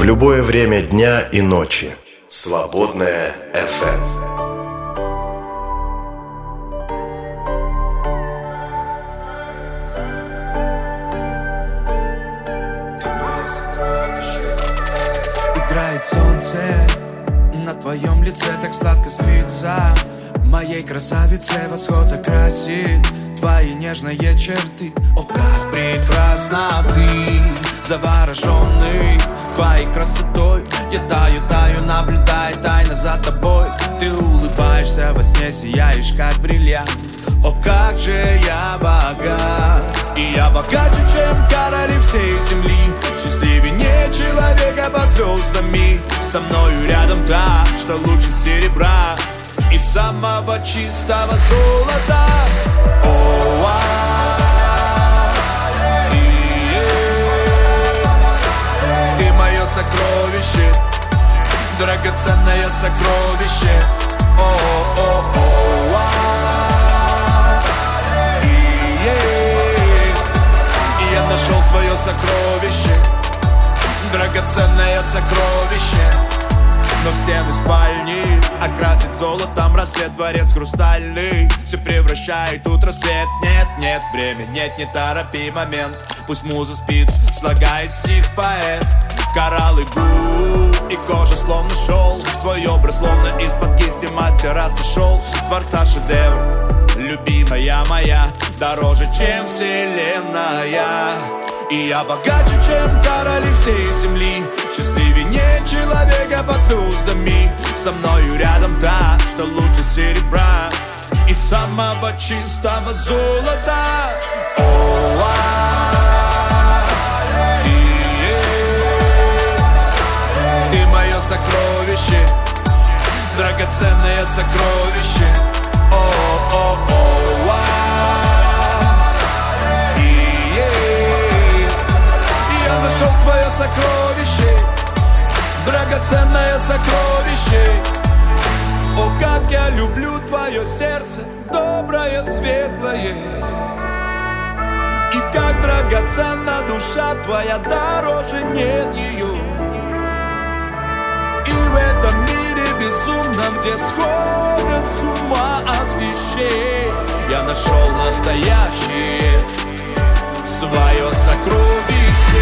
Любое время дня и ночи. Свободная эф эм. Играет солнце на твоем лице, так сладко спится. Моей красавице восход окрасит твои нежные черты. О, как прекрасна ты, завороженный твоей красотой. Я таю, таю, наблюдая тайно за тобой. Ты улыбаешься во сне, сияешь как бриллиант. О, как же я богат. И я богаче, чем короли всей земли. Счастливее человека под звездами. Со мною рядом та, что лучше серебра и самого чистого золота. О-а-а. Сокровище, драгоценное сокровище. О-о-о-о, и я нашел свое сокровище, драгоценное сокровище. Но стены спальни окрасит золотом рассвет, дворец хрустальный все превращает утро свет. Нет, нет, время, нет, не торопи момент. Пусть муза спит, слагает стих поэт. Кораллы губ и кожа словно шелк. Твой образ словно из-под кисти мастера сошел. Творца шедевр, любимая моя, дороже, чем вселенная. И я богаче, чем короли всей земли. Счастливее человека под звездами. Со мною рядом та, что лучше серебра и самого чистого золота. О-а-а. Сокровище, драгоценное сокровище. О-о-о, а я нашел свое сокровище, драгоценное сокровище. О, как я люблю твое сердце, доброе, светлое. И как драгоценна душа твоя, дороже нет ее. где сходят с ума от вещей. Я нашел настоящее свое сокровище.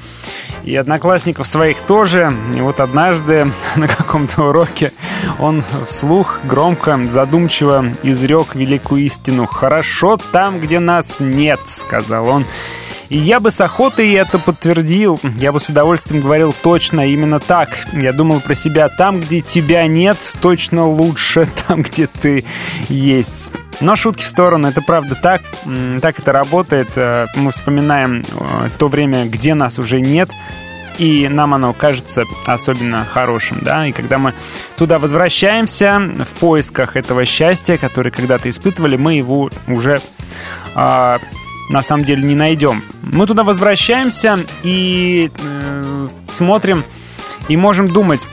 и одноклассников своих тоже. И вот однажды на каком-то уроке он вслух, громко, задумчиво изрек великую истину. «Хорошо там, где нас нет», — сказал он. И я бы с охотой это подтвердил. Я бы с удовольствием говорил: точно, именно так. Я думал про себя: там, где тебя нет, точно лучше там, где ты есть. Но шутки в сторону, это правда так. Так это работает. Мы вспоминаем то время, где нас уже нет, и нам оно кажется особенно хорошим, да. И когда мы туда возвращаемся в поисках этого счастья, которое когда-то испытывали, мы его уже... на самом деле не найдем. Мы туда возвращаемся и э, смотрим и можем думать: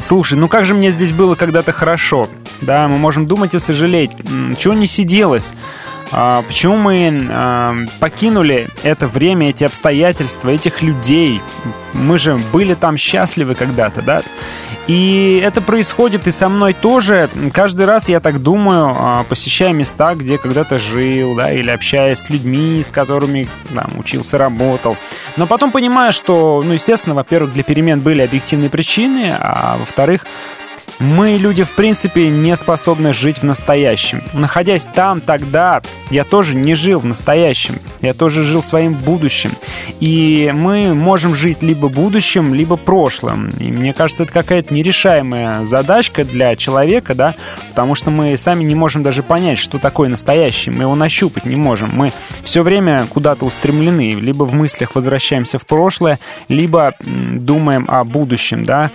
слушай, ну как же мне здесь было когда-то хорошо. Да, мы можем думать и сожалеть, чего не сиделось, э, почему мы э, покинули это время, эти обстоятельства, этих людей. Мы же были там счастливы когда-то, да. И это происходит и со мной тоже. Каждый раз я так думаю, посещая места, где когда-то жил, да, или общаясь с людьми, с которыми там учился, работал. Но потом понимаю, что, ну, естественно, во-первых, для перемен были объективные причины, а во-вторых, мы, люди, в принципе, не способны жить в настоящем. Находясь там тогда, я тоже не жил в настоящем. Я тоже жил своим будущим. И мы можем жить либо будущим, либо прошлым. И мне кажется, это какая-то нерешаемая задачка для человека, да, потому что мы сами не можем даже понять, что такое настоящее. Мы его нащупать не можем. Мы все время куда-то устремлены. Либо в мыслях возвращаемся в прошлое, либо думаем о будущем, да.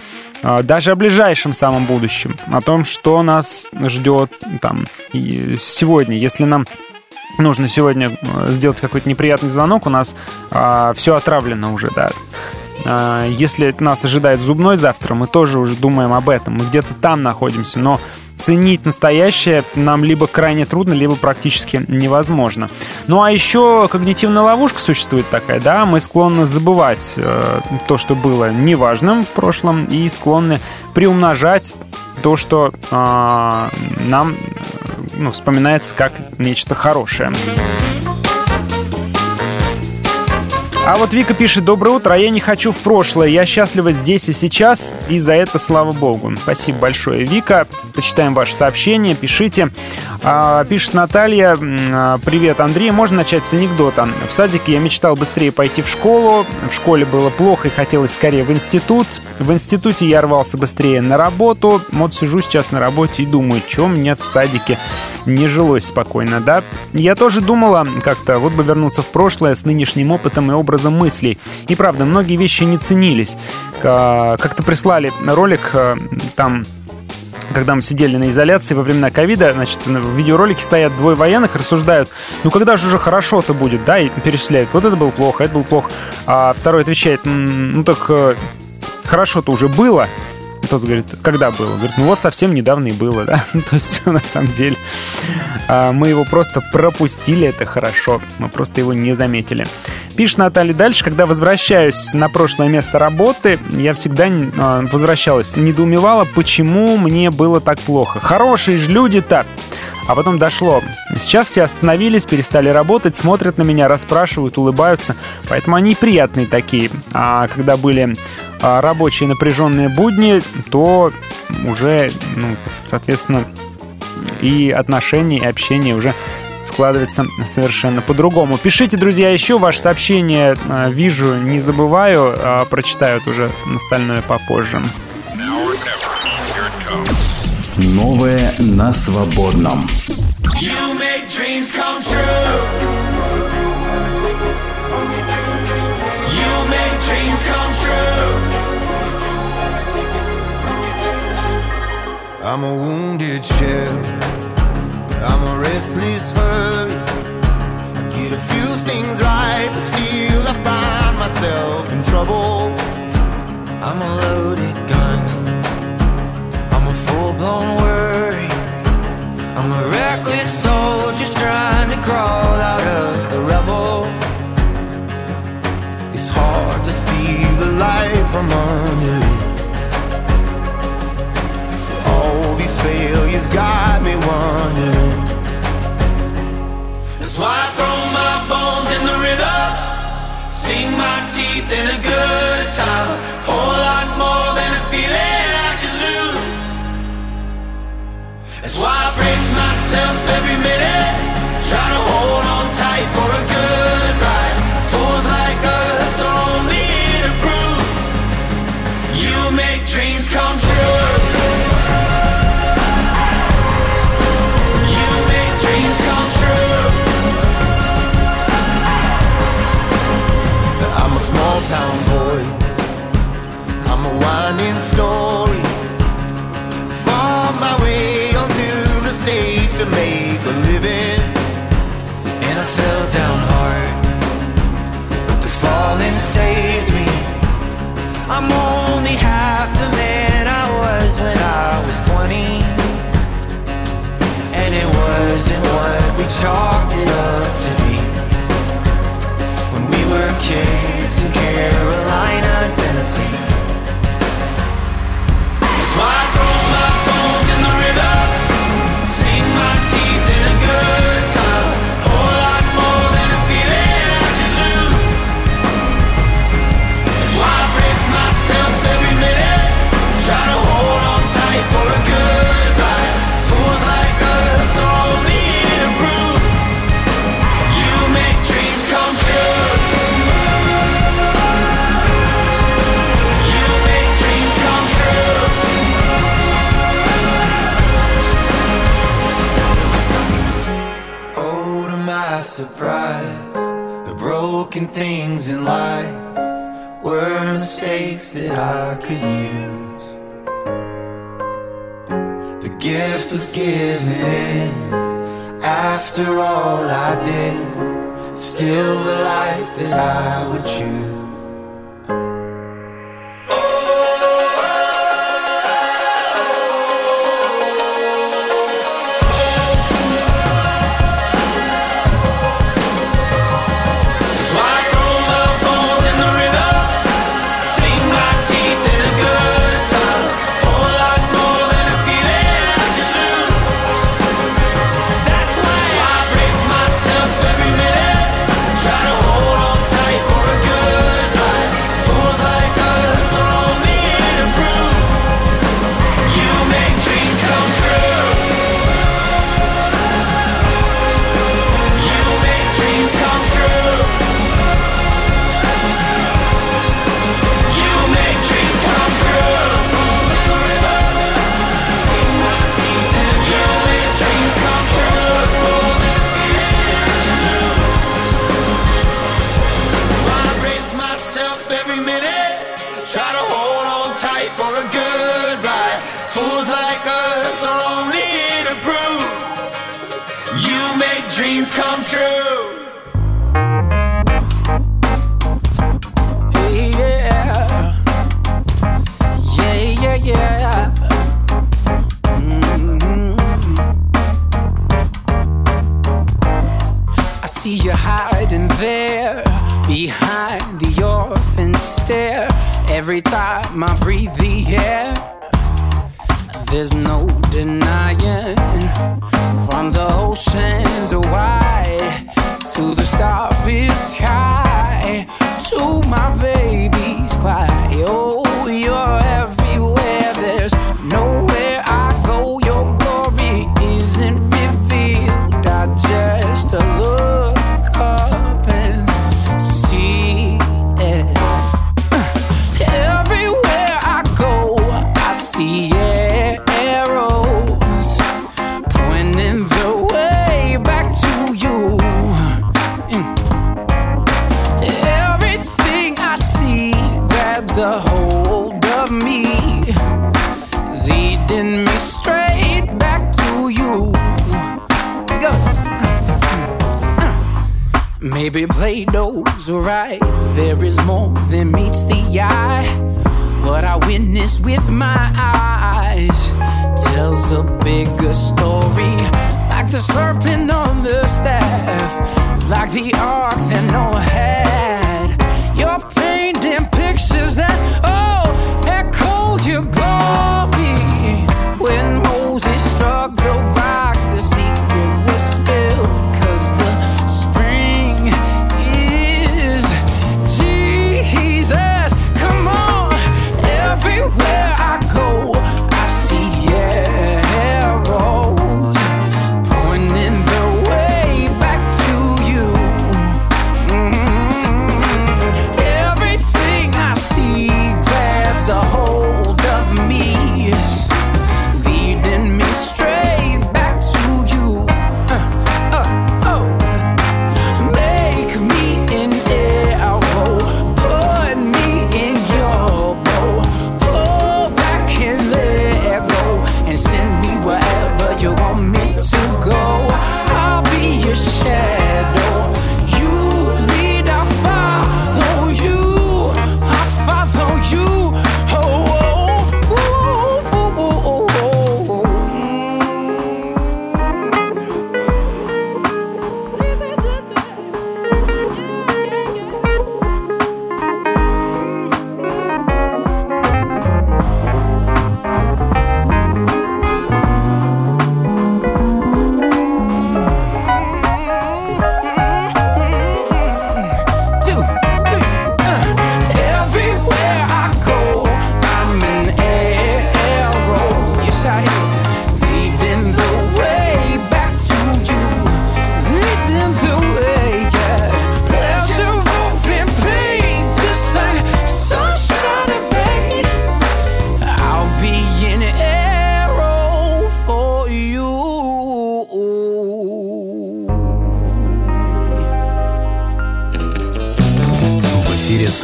Даже о ближайшем самом будущем, о том, что нас ждет там сегодня. Если нам нужно сегодня сделать какой-то неприятный звонок, у нас а, все отравлено уже, да. А, если нас ожидает зубной завтра, мы тоже уже думаем об этом. Мы где-то там находимся, но ценить настоящее нам либо крайне трудно, либо практически невозможно. Ну а еще когнитивная ловушка существует такая, да, мы склонны забывать э, то, что было неважным в прошлом, и склонны приумножать то, что э, нам ну, вспоминается как нечто хорошее. А вот Вика пишет: «Доброе утро, а я не хочу в прошлое, я счастлива здесь и сейчас, и за это слава Богу». Спасибо большое, Вика. Почитаем ваши сообщения, пишите. А, пишет Наталья: «Привет, Андрей, можно начать с анекдота? В садике я мечтал быстрее пойти в школу, в школе было плохо и хотелось скорее в институт. В институте я рвался быстрее на работу, вот сижу сейчас на работе и думаю, что мне в садике не жилось спокойно, да? Я тоже думала как-то, вот бы вернуться в прошлое с нынешним опытом и образом мыслей. И правда, многие вещи не ценились». Как-то прислали ролик, там, когда мы сидели на изоляции во времена ковида, значит, в видеоролике стоят двое военных, рассуждают: ну когда же уже хорошо-то будет, да, и перечисляют: вот это было плохо, это было плохо. А второй отвечает: ну так хорошо-то уже было. Тот говорит: когда было? Говорит: ну вот совсем недавно и было, да. То есть все на самом деле. Мы его просто пропустили, это хорошо. Мы просто его не заметили. Пишет Наталья дальше: «Когда возвращаюсь на прошлое место работы, я всегда возвращалась, недоумевала, почему мне было так плохо. Хорошие же люди-то. А потом дошло. Сейчас все остановились, перестали работать, смотрят на меня, расспрашивают, улыбаются. Поэтому они приятные такие. А когда были рабочие напряженные будни, то уже, ну, соответственно, и отношения, и общение уже складывается совершенно по-другому. Пишите, друзья, еще ваши сообщения. Вижу, не забываю, а прочитают уже остальное попозже. Новое на свободном. I'm a wounded shell, I'm a restless herd. I get a few things right, but still I find myself in trouble. I'm a loaded gun, I'm a full-blown worry. I'm a reckless soldier trying to crawl out of the rubble. It's hard to see the light from under it. All these failures got me wondering. That's why I throw my bones in the river, sink my teeth in a good time. Whole lot more than a feeling I could lose. That's why I brace myself every minute, try to hold on tight for a good ride. Fools like us are only to prove you make dreams come true. Small town voice, I'm a winding story. Found my way onto the stage to make a living. And I fell down hard, but the falling saved me. I'm only half the man I was when I was twenty. And it wasn't what we chalked it up to be. When we were kids in Carolina, Tennessee. That's why I throw my bones in the river, sink my teeth in a good time. Whole lot more than a feeling I can lose. That's why I brace myself every minute, try to hold on tight for a good ride. Fools like us are only here to prove you make dreams come true. Surprise, the broken things in life were mistakes that I could use. The gift was given in after all I did, still the life that I would choose. Every time I breathe the air, There's no denying, from the oceans wide to the starfish high, to my baby's cry. Oh, you're everywhere, there's nowhere I go. Your glory isn't revealed. I just look up and see it. Everywhere I go, I see it. Maybe Plato's right, there is more than meets the eye. What I witness with my eyes tells a bigger story. Like the serpent on the staff, like the ark that Noah had. You're painting pictures that, oh, echo your glory. When Moses struck the rock, the secret was spilled. Everywhere I go, I see arrows pointing the way back to you. Mm-hmm. Everything I see grabs a hold of me, leading me straight back to you. Uh, uh, oh. Make me an arrow, put me in your bow. You want me to go, I'll be your shadow. You lead, I follow you, I follow you. Oh, oh, oh, oh,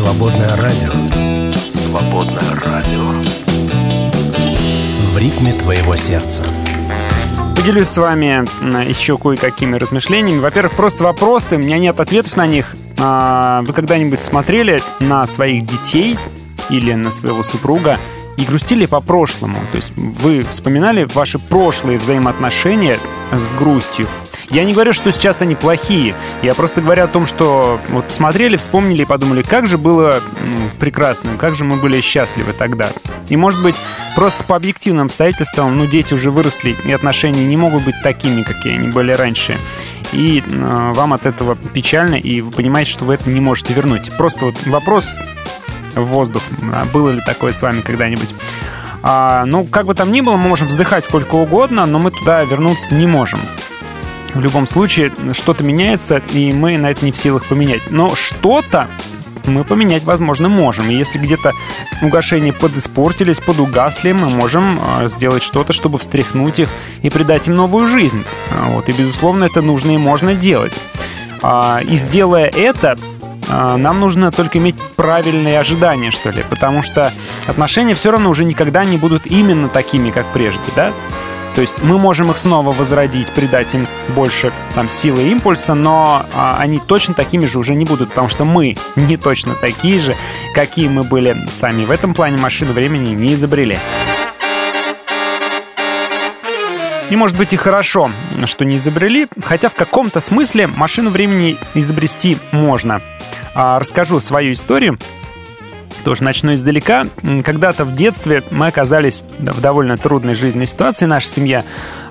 Свободное радио. Свободное радио. В ритме твоего сердца. Поделюсь с вами еще кое-какими размышлениями. Во-первых, просто вопросы. У меня нет ответов на них. Вы когда-нибудь смотрели на своих детей или на своего супруга и грустили по прошлому? То есть вы вспоминали ваши прошлые взаимоотношения с грустью? Я не говорю, что сейчас они плохие. Я просто говорю о том, что вот посмотрели, вспомнили и подумали, как же было ну, прекрасно, как же мы были счастливы тогда. И, может быть, просто по объективным обстоятельствам, ну, дети уже выросли, и отношения не могут быть такими, какие они были раньше. И э, вам от этого печально, и вы понимаете, что вы это не можете вернуть. Просто вот вопрос в воздух. Было ли такое с вами когда-нибудь? А, ну, как бы там ни было, мы можем вздыхать сколько угодно, но мы туда вернуться не можем. В любом случае, что-то меняется, и мы на это не в силах поменять. Но что-то мы поменять, возможно, можем. И если где-то угошения подиспортились, подугасли, мы можем сделать что-то, чтобы встряхнуть их и придать им новую жизнь. Вот. И, безусловно, это нужно и можно делать. И сделая это, нам нужно только иметь правильные ожидания, что ли. Потому что отношения все равно уже никогда не будут именно такими, как прежде, да? То есть мы можем их снова возродить, придать им больше там, силы и импульса, но а, они точно такими же уже не будут, потому что мы не точно такие же, какие мы были сами. В этом плане машину времени не изобрели. И, может быть, и хорошо, что не изобрели, хотя в каком-то смысле машину времени изобрести можно. А, расскажу свою историю. Тоже начну издалека. Когда-то в детстве мы оказались в довольно трудной жизненной ситуации, наша семья.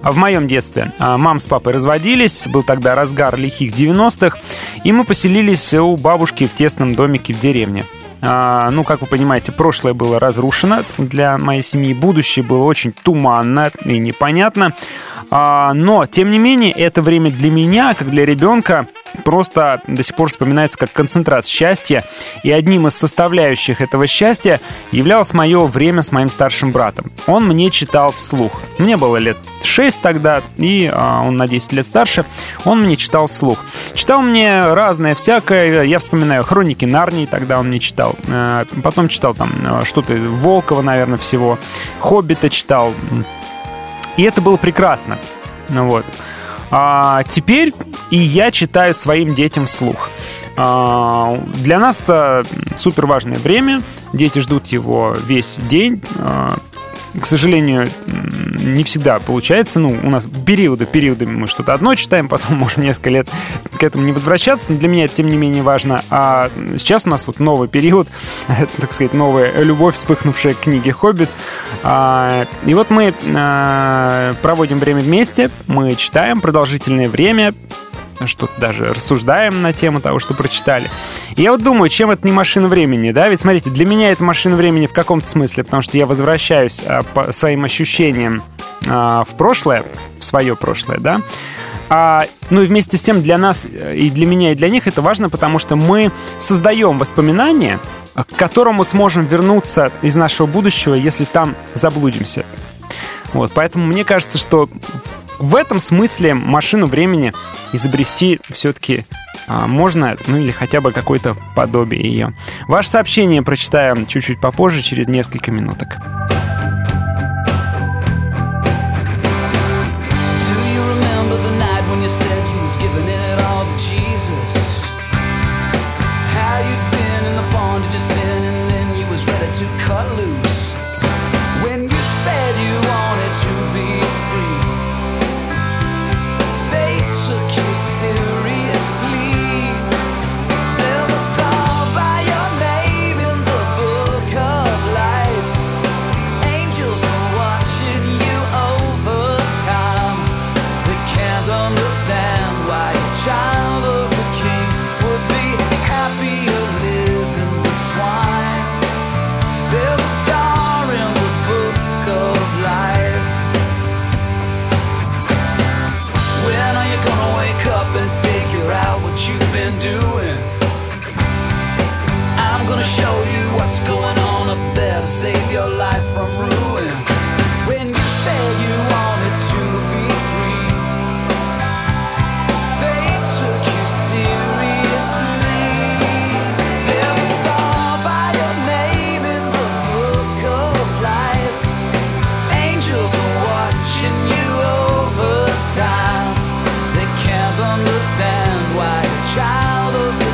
В моем детстве мама с папой разводились, был тогда разгар лихих девяностых, и мы поселились у бабушки в тесном домике в деревне. Ну, как вы понимаете, прошлое было разрушено для моей семьи, будущее было очень туманно и непонятно. Но, тем не менее, это время для меня, как для ребенка, просто до сих пор вспоминается как концентрат счастья. И одним из составляющих этого счастья являлось мое время с моим старшим братом. Он мне читал вслух. Мне было лет шесть тогда, и он на десять лет старше. Он мне читал вслух. Читал мне разное всякое. Я вспоминаю «Хроники Нарнии», тогда он мне читал. Потом читал там что-то Волкова, наверное, всего. «Хоббита» читал. И это было прекрасно. Вот. А теперь и я читаю своим детям вслух. А для нас это супер важное время. Дети ждут его весь день. А, к сожалению, не всегда получается. Ну, у нас периоды, периодами мы что-то одно читаем, потом можем несколько лет к этому не возвращаться. Но для меня это, тем не менее, важно. А сейчас у нас вот новый период, так сказать, новая любовь, вспыхнувшая к книге «Хоббит». А, и вот мы а, проводим время вместе, мы читаем продолжительное время, что-то даже рассуждаем на тему того, что прочитали. И я вот думаю, чем это не машина времени, да? Ведь, смотрите, для меня это машина времени в каком-то смысле, потому что я возвращаюсь а, по своим ощущениям а, в прошлое, в свое прошлое, да? А, ну и вместе с тем для нас, и для меня, и для них это важно, потому что мы создаем воспоминания, к которому сможем вернуться из нашего будущего, если там заблудимся. Вот, поэтому мне кажется, что в этом смысле машину времени изобрести все-таки а, можно, ну или хотя бы какое-то подобие ее. Ваше сообщение прочитаем чуть-чуть попозже, через несколько минуток. Understand why a child of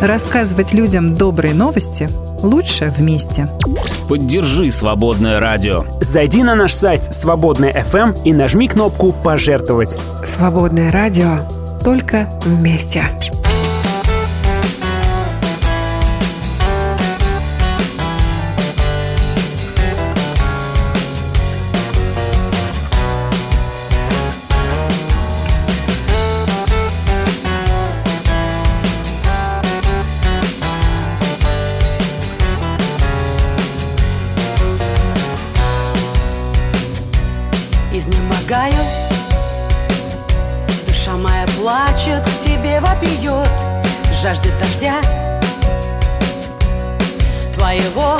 Рассказывать людям добрые новости лучше вместе. Поддержи «Свободное радио». Зайди на наш сайт «Свободная эф эм» и нажми кнопку «Пожертвовать». «Свободное радио» только вместе. Жаждет дождя твоего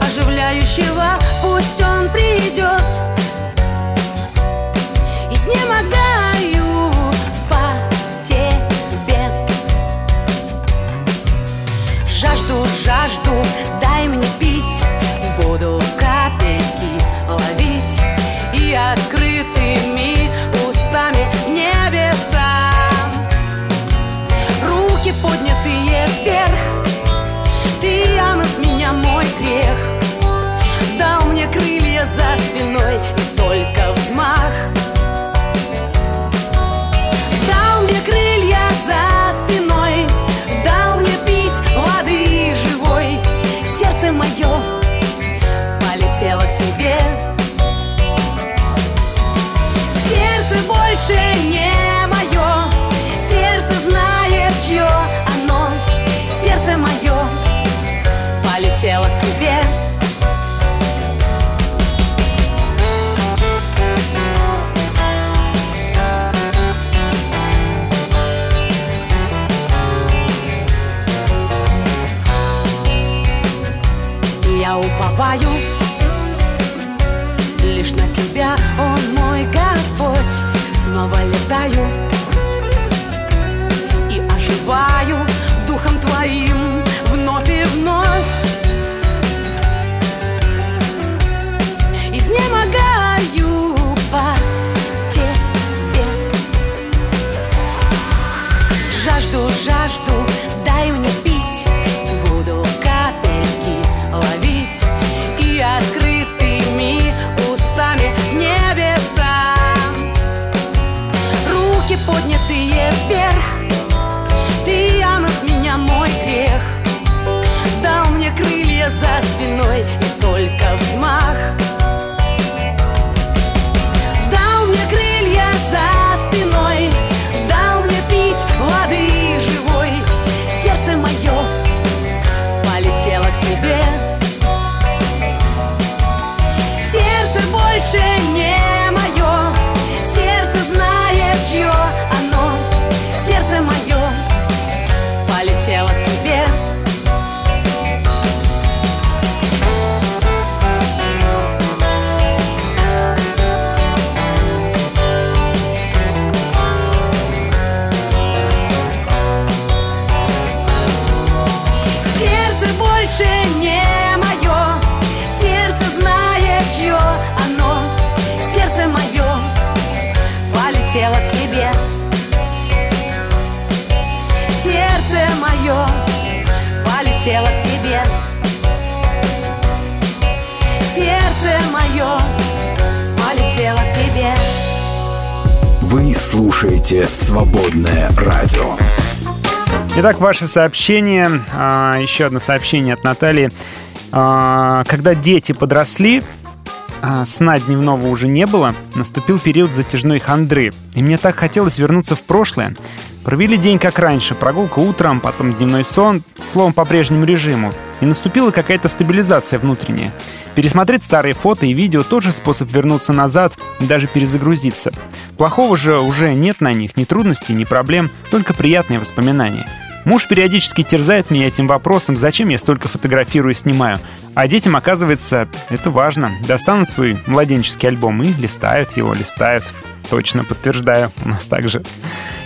оживляющего, пусть он придет. Изнемогаю по тебе. Жажду, жажду, дай мне пить. Буду капельки ловить и открытыми устами небеса. Поднятые вверх, ты омыл меня мой грех, дал мне крылья за спиной и только взмах. Дал мне крылья за спиной, дал мне пить воды живой. Сердце мое полетело к тебе, сердце больше не мое. Чье оно, сердце мое, полетело к тебе. Я уповаю лишь на тебя, о мой Господь, снова летаю. Оживаю духом твоим вновь и вновь. Изнемогаю по тебе. Жажду, жажду, дай мне пить. Буду капельки ловить и открытыми устами небеса. Руки поднятые вверх. Ты омыл меня мой грех, дал мне крылья за спиной и только взмах. Дал мне крылья за спиной, дал мне пить воды живой. Сердце мое полетело к тебе, сердце больше не мое, сердце знает чье оно, сердце мое. Полетело к тебе, сердце мое, полетело к тебе. Вы слушаете «Свободное радио». Итак, ваше сообщение. Еще одно сообщение от Натальи. Когда дети подросли, сна дневного уже не было, наступил период затяжной хандры. И мне так хотелось вернуться в прошлое. Провели день как раньше, прогулка утром, потом дневной сон, словом, по прежнему режиму. И наступила какая-то стабилизация внутренняя. Пересмотреть старые фото и видео — тоже способ вернуться назад, даже перезагрузиться. Плохого же уже нет на них, ни трудностей, ни проблем, только приятные воспоминания. Муж периодически терзает меня этим вопросом, зачем я столько фотографирую и снимаю. А детям, оказывается, это важно. Достанут свой младенческий альбом и листают его, листают. Точно, подтверждаю, у нас так же.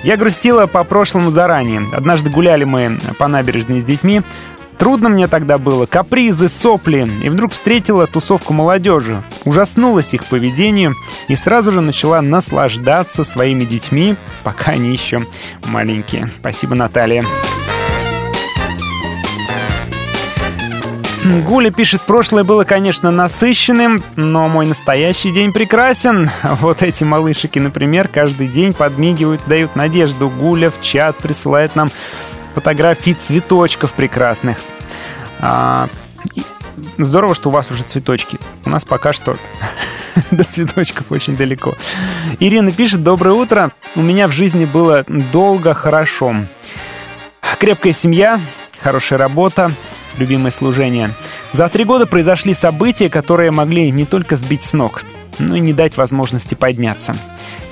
Я грустила по прошлому заранее. Однажды гуляли мы по набережной с детьми. Трудно мне тогда было, капризы, сопли. И вдруг встретила тусовку молодежи. Ужаснулась их поведению и сразу же начала наслаждаться своими детьми, пока они еще маленькие. Спасибо, Наталья. Гуля пишет, прошлое было, конечно, насыщенным, но мой настоящий день прекрасен. Вот эти малышики, например, каждый день подмигивают, дают надежду. Гуля в чат присылает нам фотографии цветочков прекрасных. А, здорово, что у вас уже цветочки. У нас пока что до цветочков очень далеко. Ирина пишет, доброе утро. У меня в жизни было долго хорошо. Крепкая семья, хорошая работа, любимое служение. За три года произошли события, которые могли не только сбить с ног, но и не дать возможности подняться.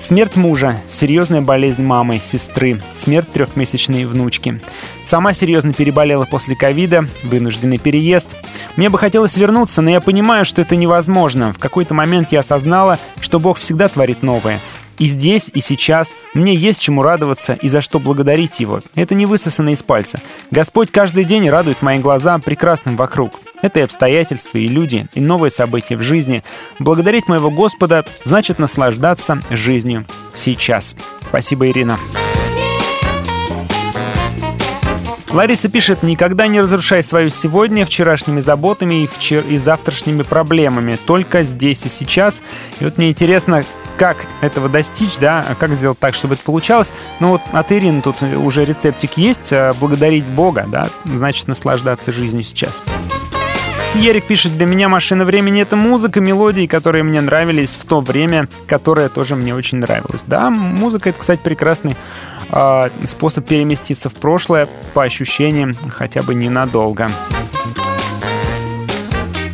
Смерть мужа, серьезная болезнь мамы, сестры, смерть трехмесячной внучки. Сама серьезно переболела после ковида, вынужденный переезд. Мне бы хотелось вернуться, но я понимаю, что это невозможно. В какой-то момент я осознала, что Бог всегда творит новое. И здесь, и сейчас мне есть чему радоваться и за что благодарить Его. Это не высосано из пальца. Господь каждый день радует мои глаза прекрасным вокруг. Это и обстоятельства, и люди, и новые события в жизни. Благодарить моего Господа значит наслаждаться жизнью сейчас. Спасибо, Ирина. Лариса пишет, никогда не разрушай свое сегодня вчерашними заботами и, вчер... и завтрашними проблемами. Только здесь и сейчас. И вот мне интересно, как этого достичь, да, как сделать так, чтобы это получалось. Ну вот от Ирины тут уже рецептик есть. Благодарить Бога, да, значит наслаждаться жизнью сейчас. Ерик пишет, для меня машина времени — это музыка, мелодии, которые мне нравились в то время, которое тоже мне очень нравилось. Да, музыка — это, кстати, прекрасный э, способ переместиться в прошлое, по ощущениям, хотя бы ненадолго.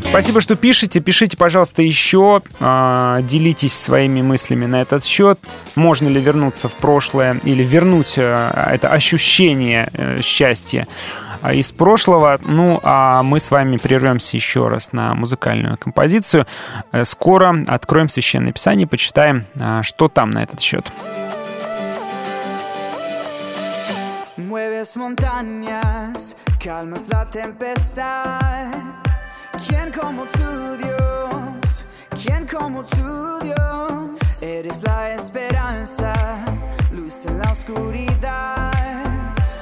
Спасибо, что пишете. Пишите, пожалуйста, еще. Э, делитесь своими мыслями на этот счет. Можно ли вернуться в прошлое или вернуть э, это ощущение э, счастья из прошлого. Ну, а мы с вами прервемся еще раз на музыкальную композицию. Скоро откроем Священное Писание и почитаем, что там на этот счет.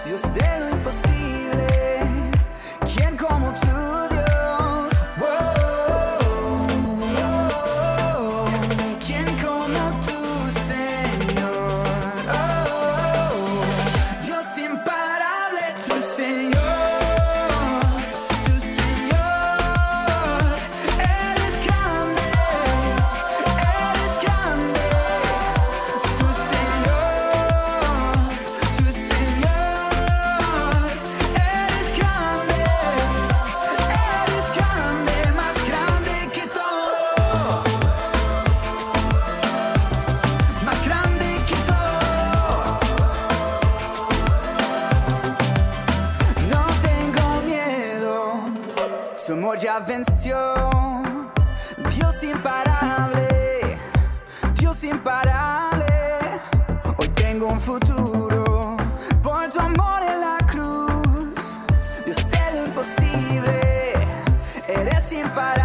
Dios de lo imposible, ¿quién como tú? Su amor ya venció, Dios imparable, Dios imparable. Hoy tengo un futuro por tu amor en la cruz. Dios de lo imposible, eres imparable.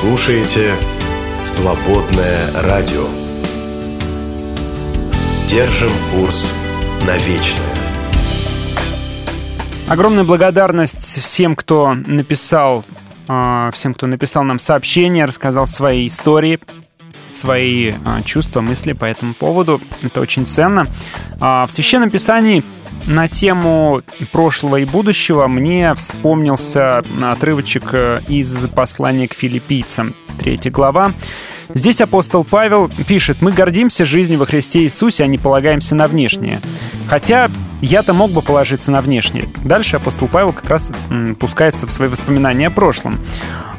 Слушайте «Свободное радио». Держим курс на вечное. Огромная благодарность всем, кто написал, всем, кто написал нам сообщения, рассказал свои истории, свои чувства, мысли по этому поводу. Это очень ценно. В Священном Писании на тему прошлого и будущего мне вспомнился отрывочек из послания к филиппийцам, третья глава. Здесь апостол Павел пишет: «Мы гордимся жизнью во Христе Иисусе, а не полагаемся на внешнее». Хотя я-то мог бы положиться на внешнее. Дальше апостол Павел как раз пускается в свои воспоминания о прошлом.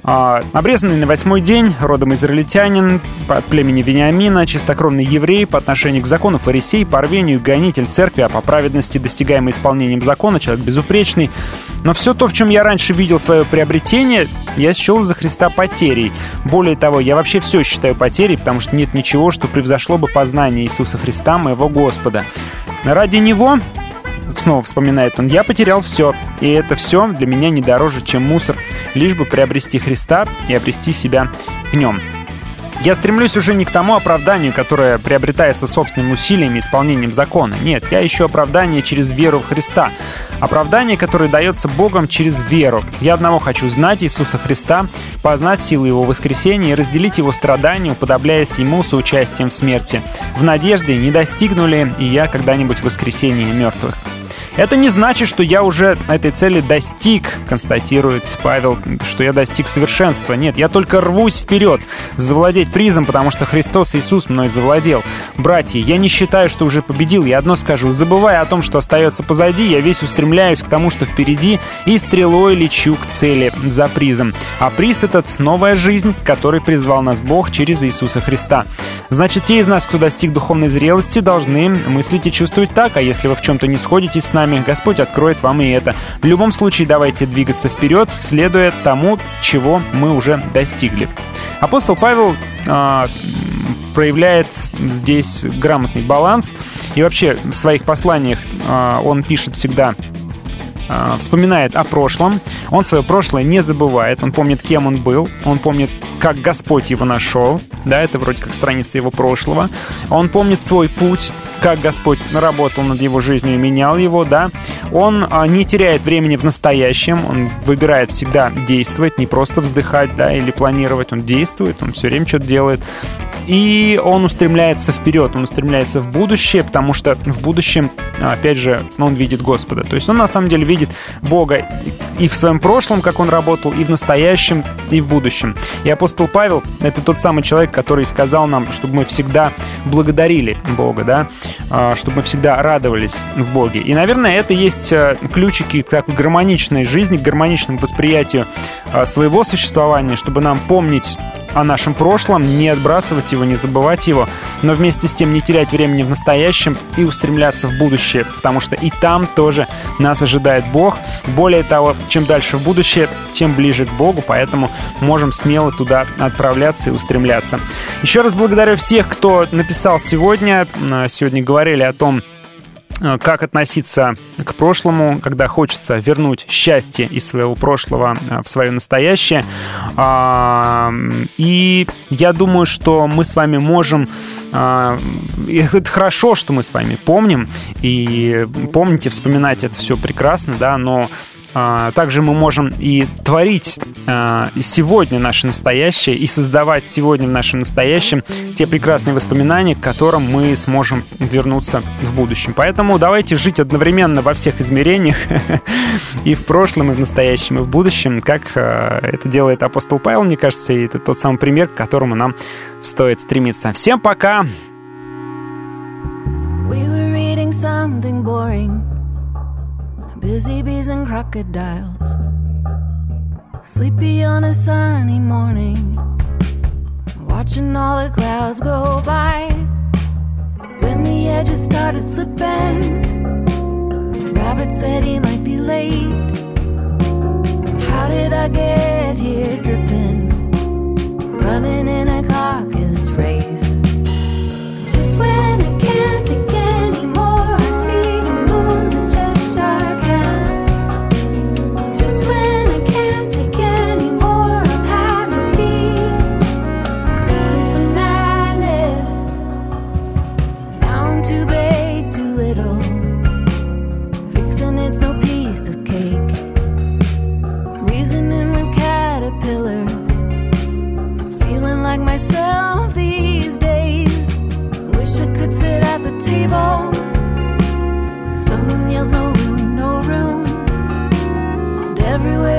Обрезанный на восьмой день, родом израильтянин, от племени Вениамина, чистокровный еврей, по отношению к закону фарисей, по рвению гонитель церкви, а по праведности, достигаемой исполнением закона, человек безупречный. Но все то, в чем я раньше видел свое приобретение, я счел за Христа потерей. Более того, я вообще все считаю потерей, потому что нет ничего, что превзошло бы познание Иисуса Христа, моего Господа. Ради Него... Снова вспоминает он: «Я потерял все, и это все для меня не дороже, чем мусор, лишь бы приобрести Христа и обрести себя в нем. Я стремлюсь уже не к тому оправданию, которое приобретается собственными усилиями и исполнением закона. Нет, я ищу оправдание через веру в Христа. Оправдание, которое дается Богом через веру. Я одного хочу знать Иисуса Христа, познать силу Его воскресения и разделить Его страдания, уподобляясь Ему соучастием в смерти. В надежде не достигну ли и я когда-нибудь воскресения мертвых». Это не значит, что я уже этой цели достиг, констатирует Павел, что я достиг совершенства. Нет, я только рвусь вперед, завладеть призом, потому что Христос Иисус мной завладел. Братья, я не считаю, что уже победил. Я одно скажу: забывая о том, что остается позади, я весь устремляюсь к тому, что впереди, и стрелой лечу к цели, за призом. А приз этот — новая жизнь, к которой призвал нас Бог через Иисуса Христа. Значит, те из нас, кто достиг духовной зрелости, должны мыслить и чувствовать так, а если вы в чем-то не сходитесь с нами, Господь откроет вам и это. В любом случае, давайте двигаться вперед, следуя тому, чего мы уже достигли. Апостол Павел э, проявляет здесь грамотный баланс. И вообще в своих посланиях э, он пишет всегда, э, вспоминает о прошлом. Он свое прошлое не забывает. Он помнит, кем он был. Он помнит, как Господь его нашел. Да, это вроде как страница его прошлого. Он помнит свой путь, как Господь работал над его жизнью и менял его, да. Он а, не теряет времени в настоящем, он выбирает всегда действовать, не просто вздыхать, да, или планировать. Он действует, он все время что-то делает. И он устремляется вперед, он устремляется в будущее, потому что в будущем, опять же, он видит Господа. То есть он на самом деле видит Бога и в своем прошлом, как он работал, и в настоящем, и в будущем. И апостол Павел — это тот самый человек, который сказал нам, чтобы мы всегда благодарили Бога, да, чтобы мы всегда радовались в Боге. И, наверное, это и есть ключики к такой гармоничной жизни, к гармоничному восприятию своего существования, чтобы нам помнить о нашем прошлом, не отбрасывать его, не забывать его, но вместе с тем не терять времени в настоящем и устремляться в будущее, потому что и там тоже нас ожидает Бог. Более того, чем дальше в будущее, тем ближе к Богу, поэтому можем смело туда отправляться и устремляться. Еще раз благодарю всех, кто написал сегодня. Сегодня говорили о том, как относиться к прошлому, когда хочется вернуть счастье из своего прошлого в свое настоящее. И я думаю, что мы с вами можем... Это хорошо, что мы с вами помним, и помните, вспоминать это все прекрасно, да, но... Также мы можем и творить сегодня наше настоящее и создавать сегодня в нашем настоящем те прекрасные воспоминания, к которым мы сможем вернуться в будущем. Поэтому давайте жить одновременно во всех измерениях, и в прошлом, и в настоящем, и в будущем, как это делает апостол Павел, мне кажется, и это тот самый пример, к которому нам стоит стремиться. Всем пока! Busy bees and crocodiles, sleepy on a sunny morning, watching all the clouds go by. When the edges started slipping, Rabbit said he might be late. How did I get here dripping, running in a caucus race? Just when I can't take anymore, I see the moons are just shy. Myself these days, wish I could sit at the table. Someone yells no room, no room, and everywhere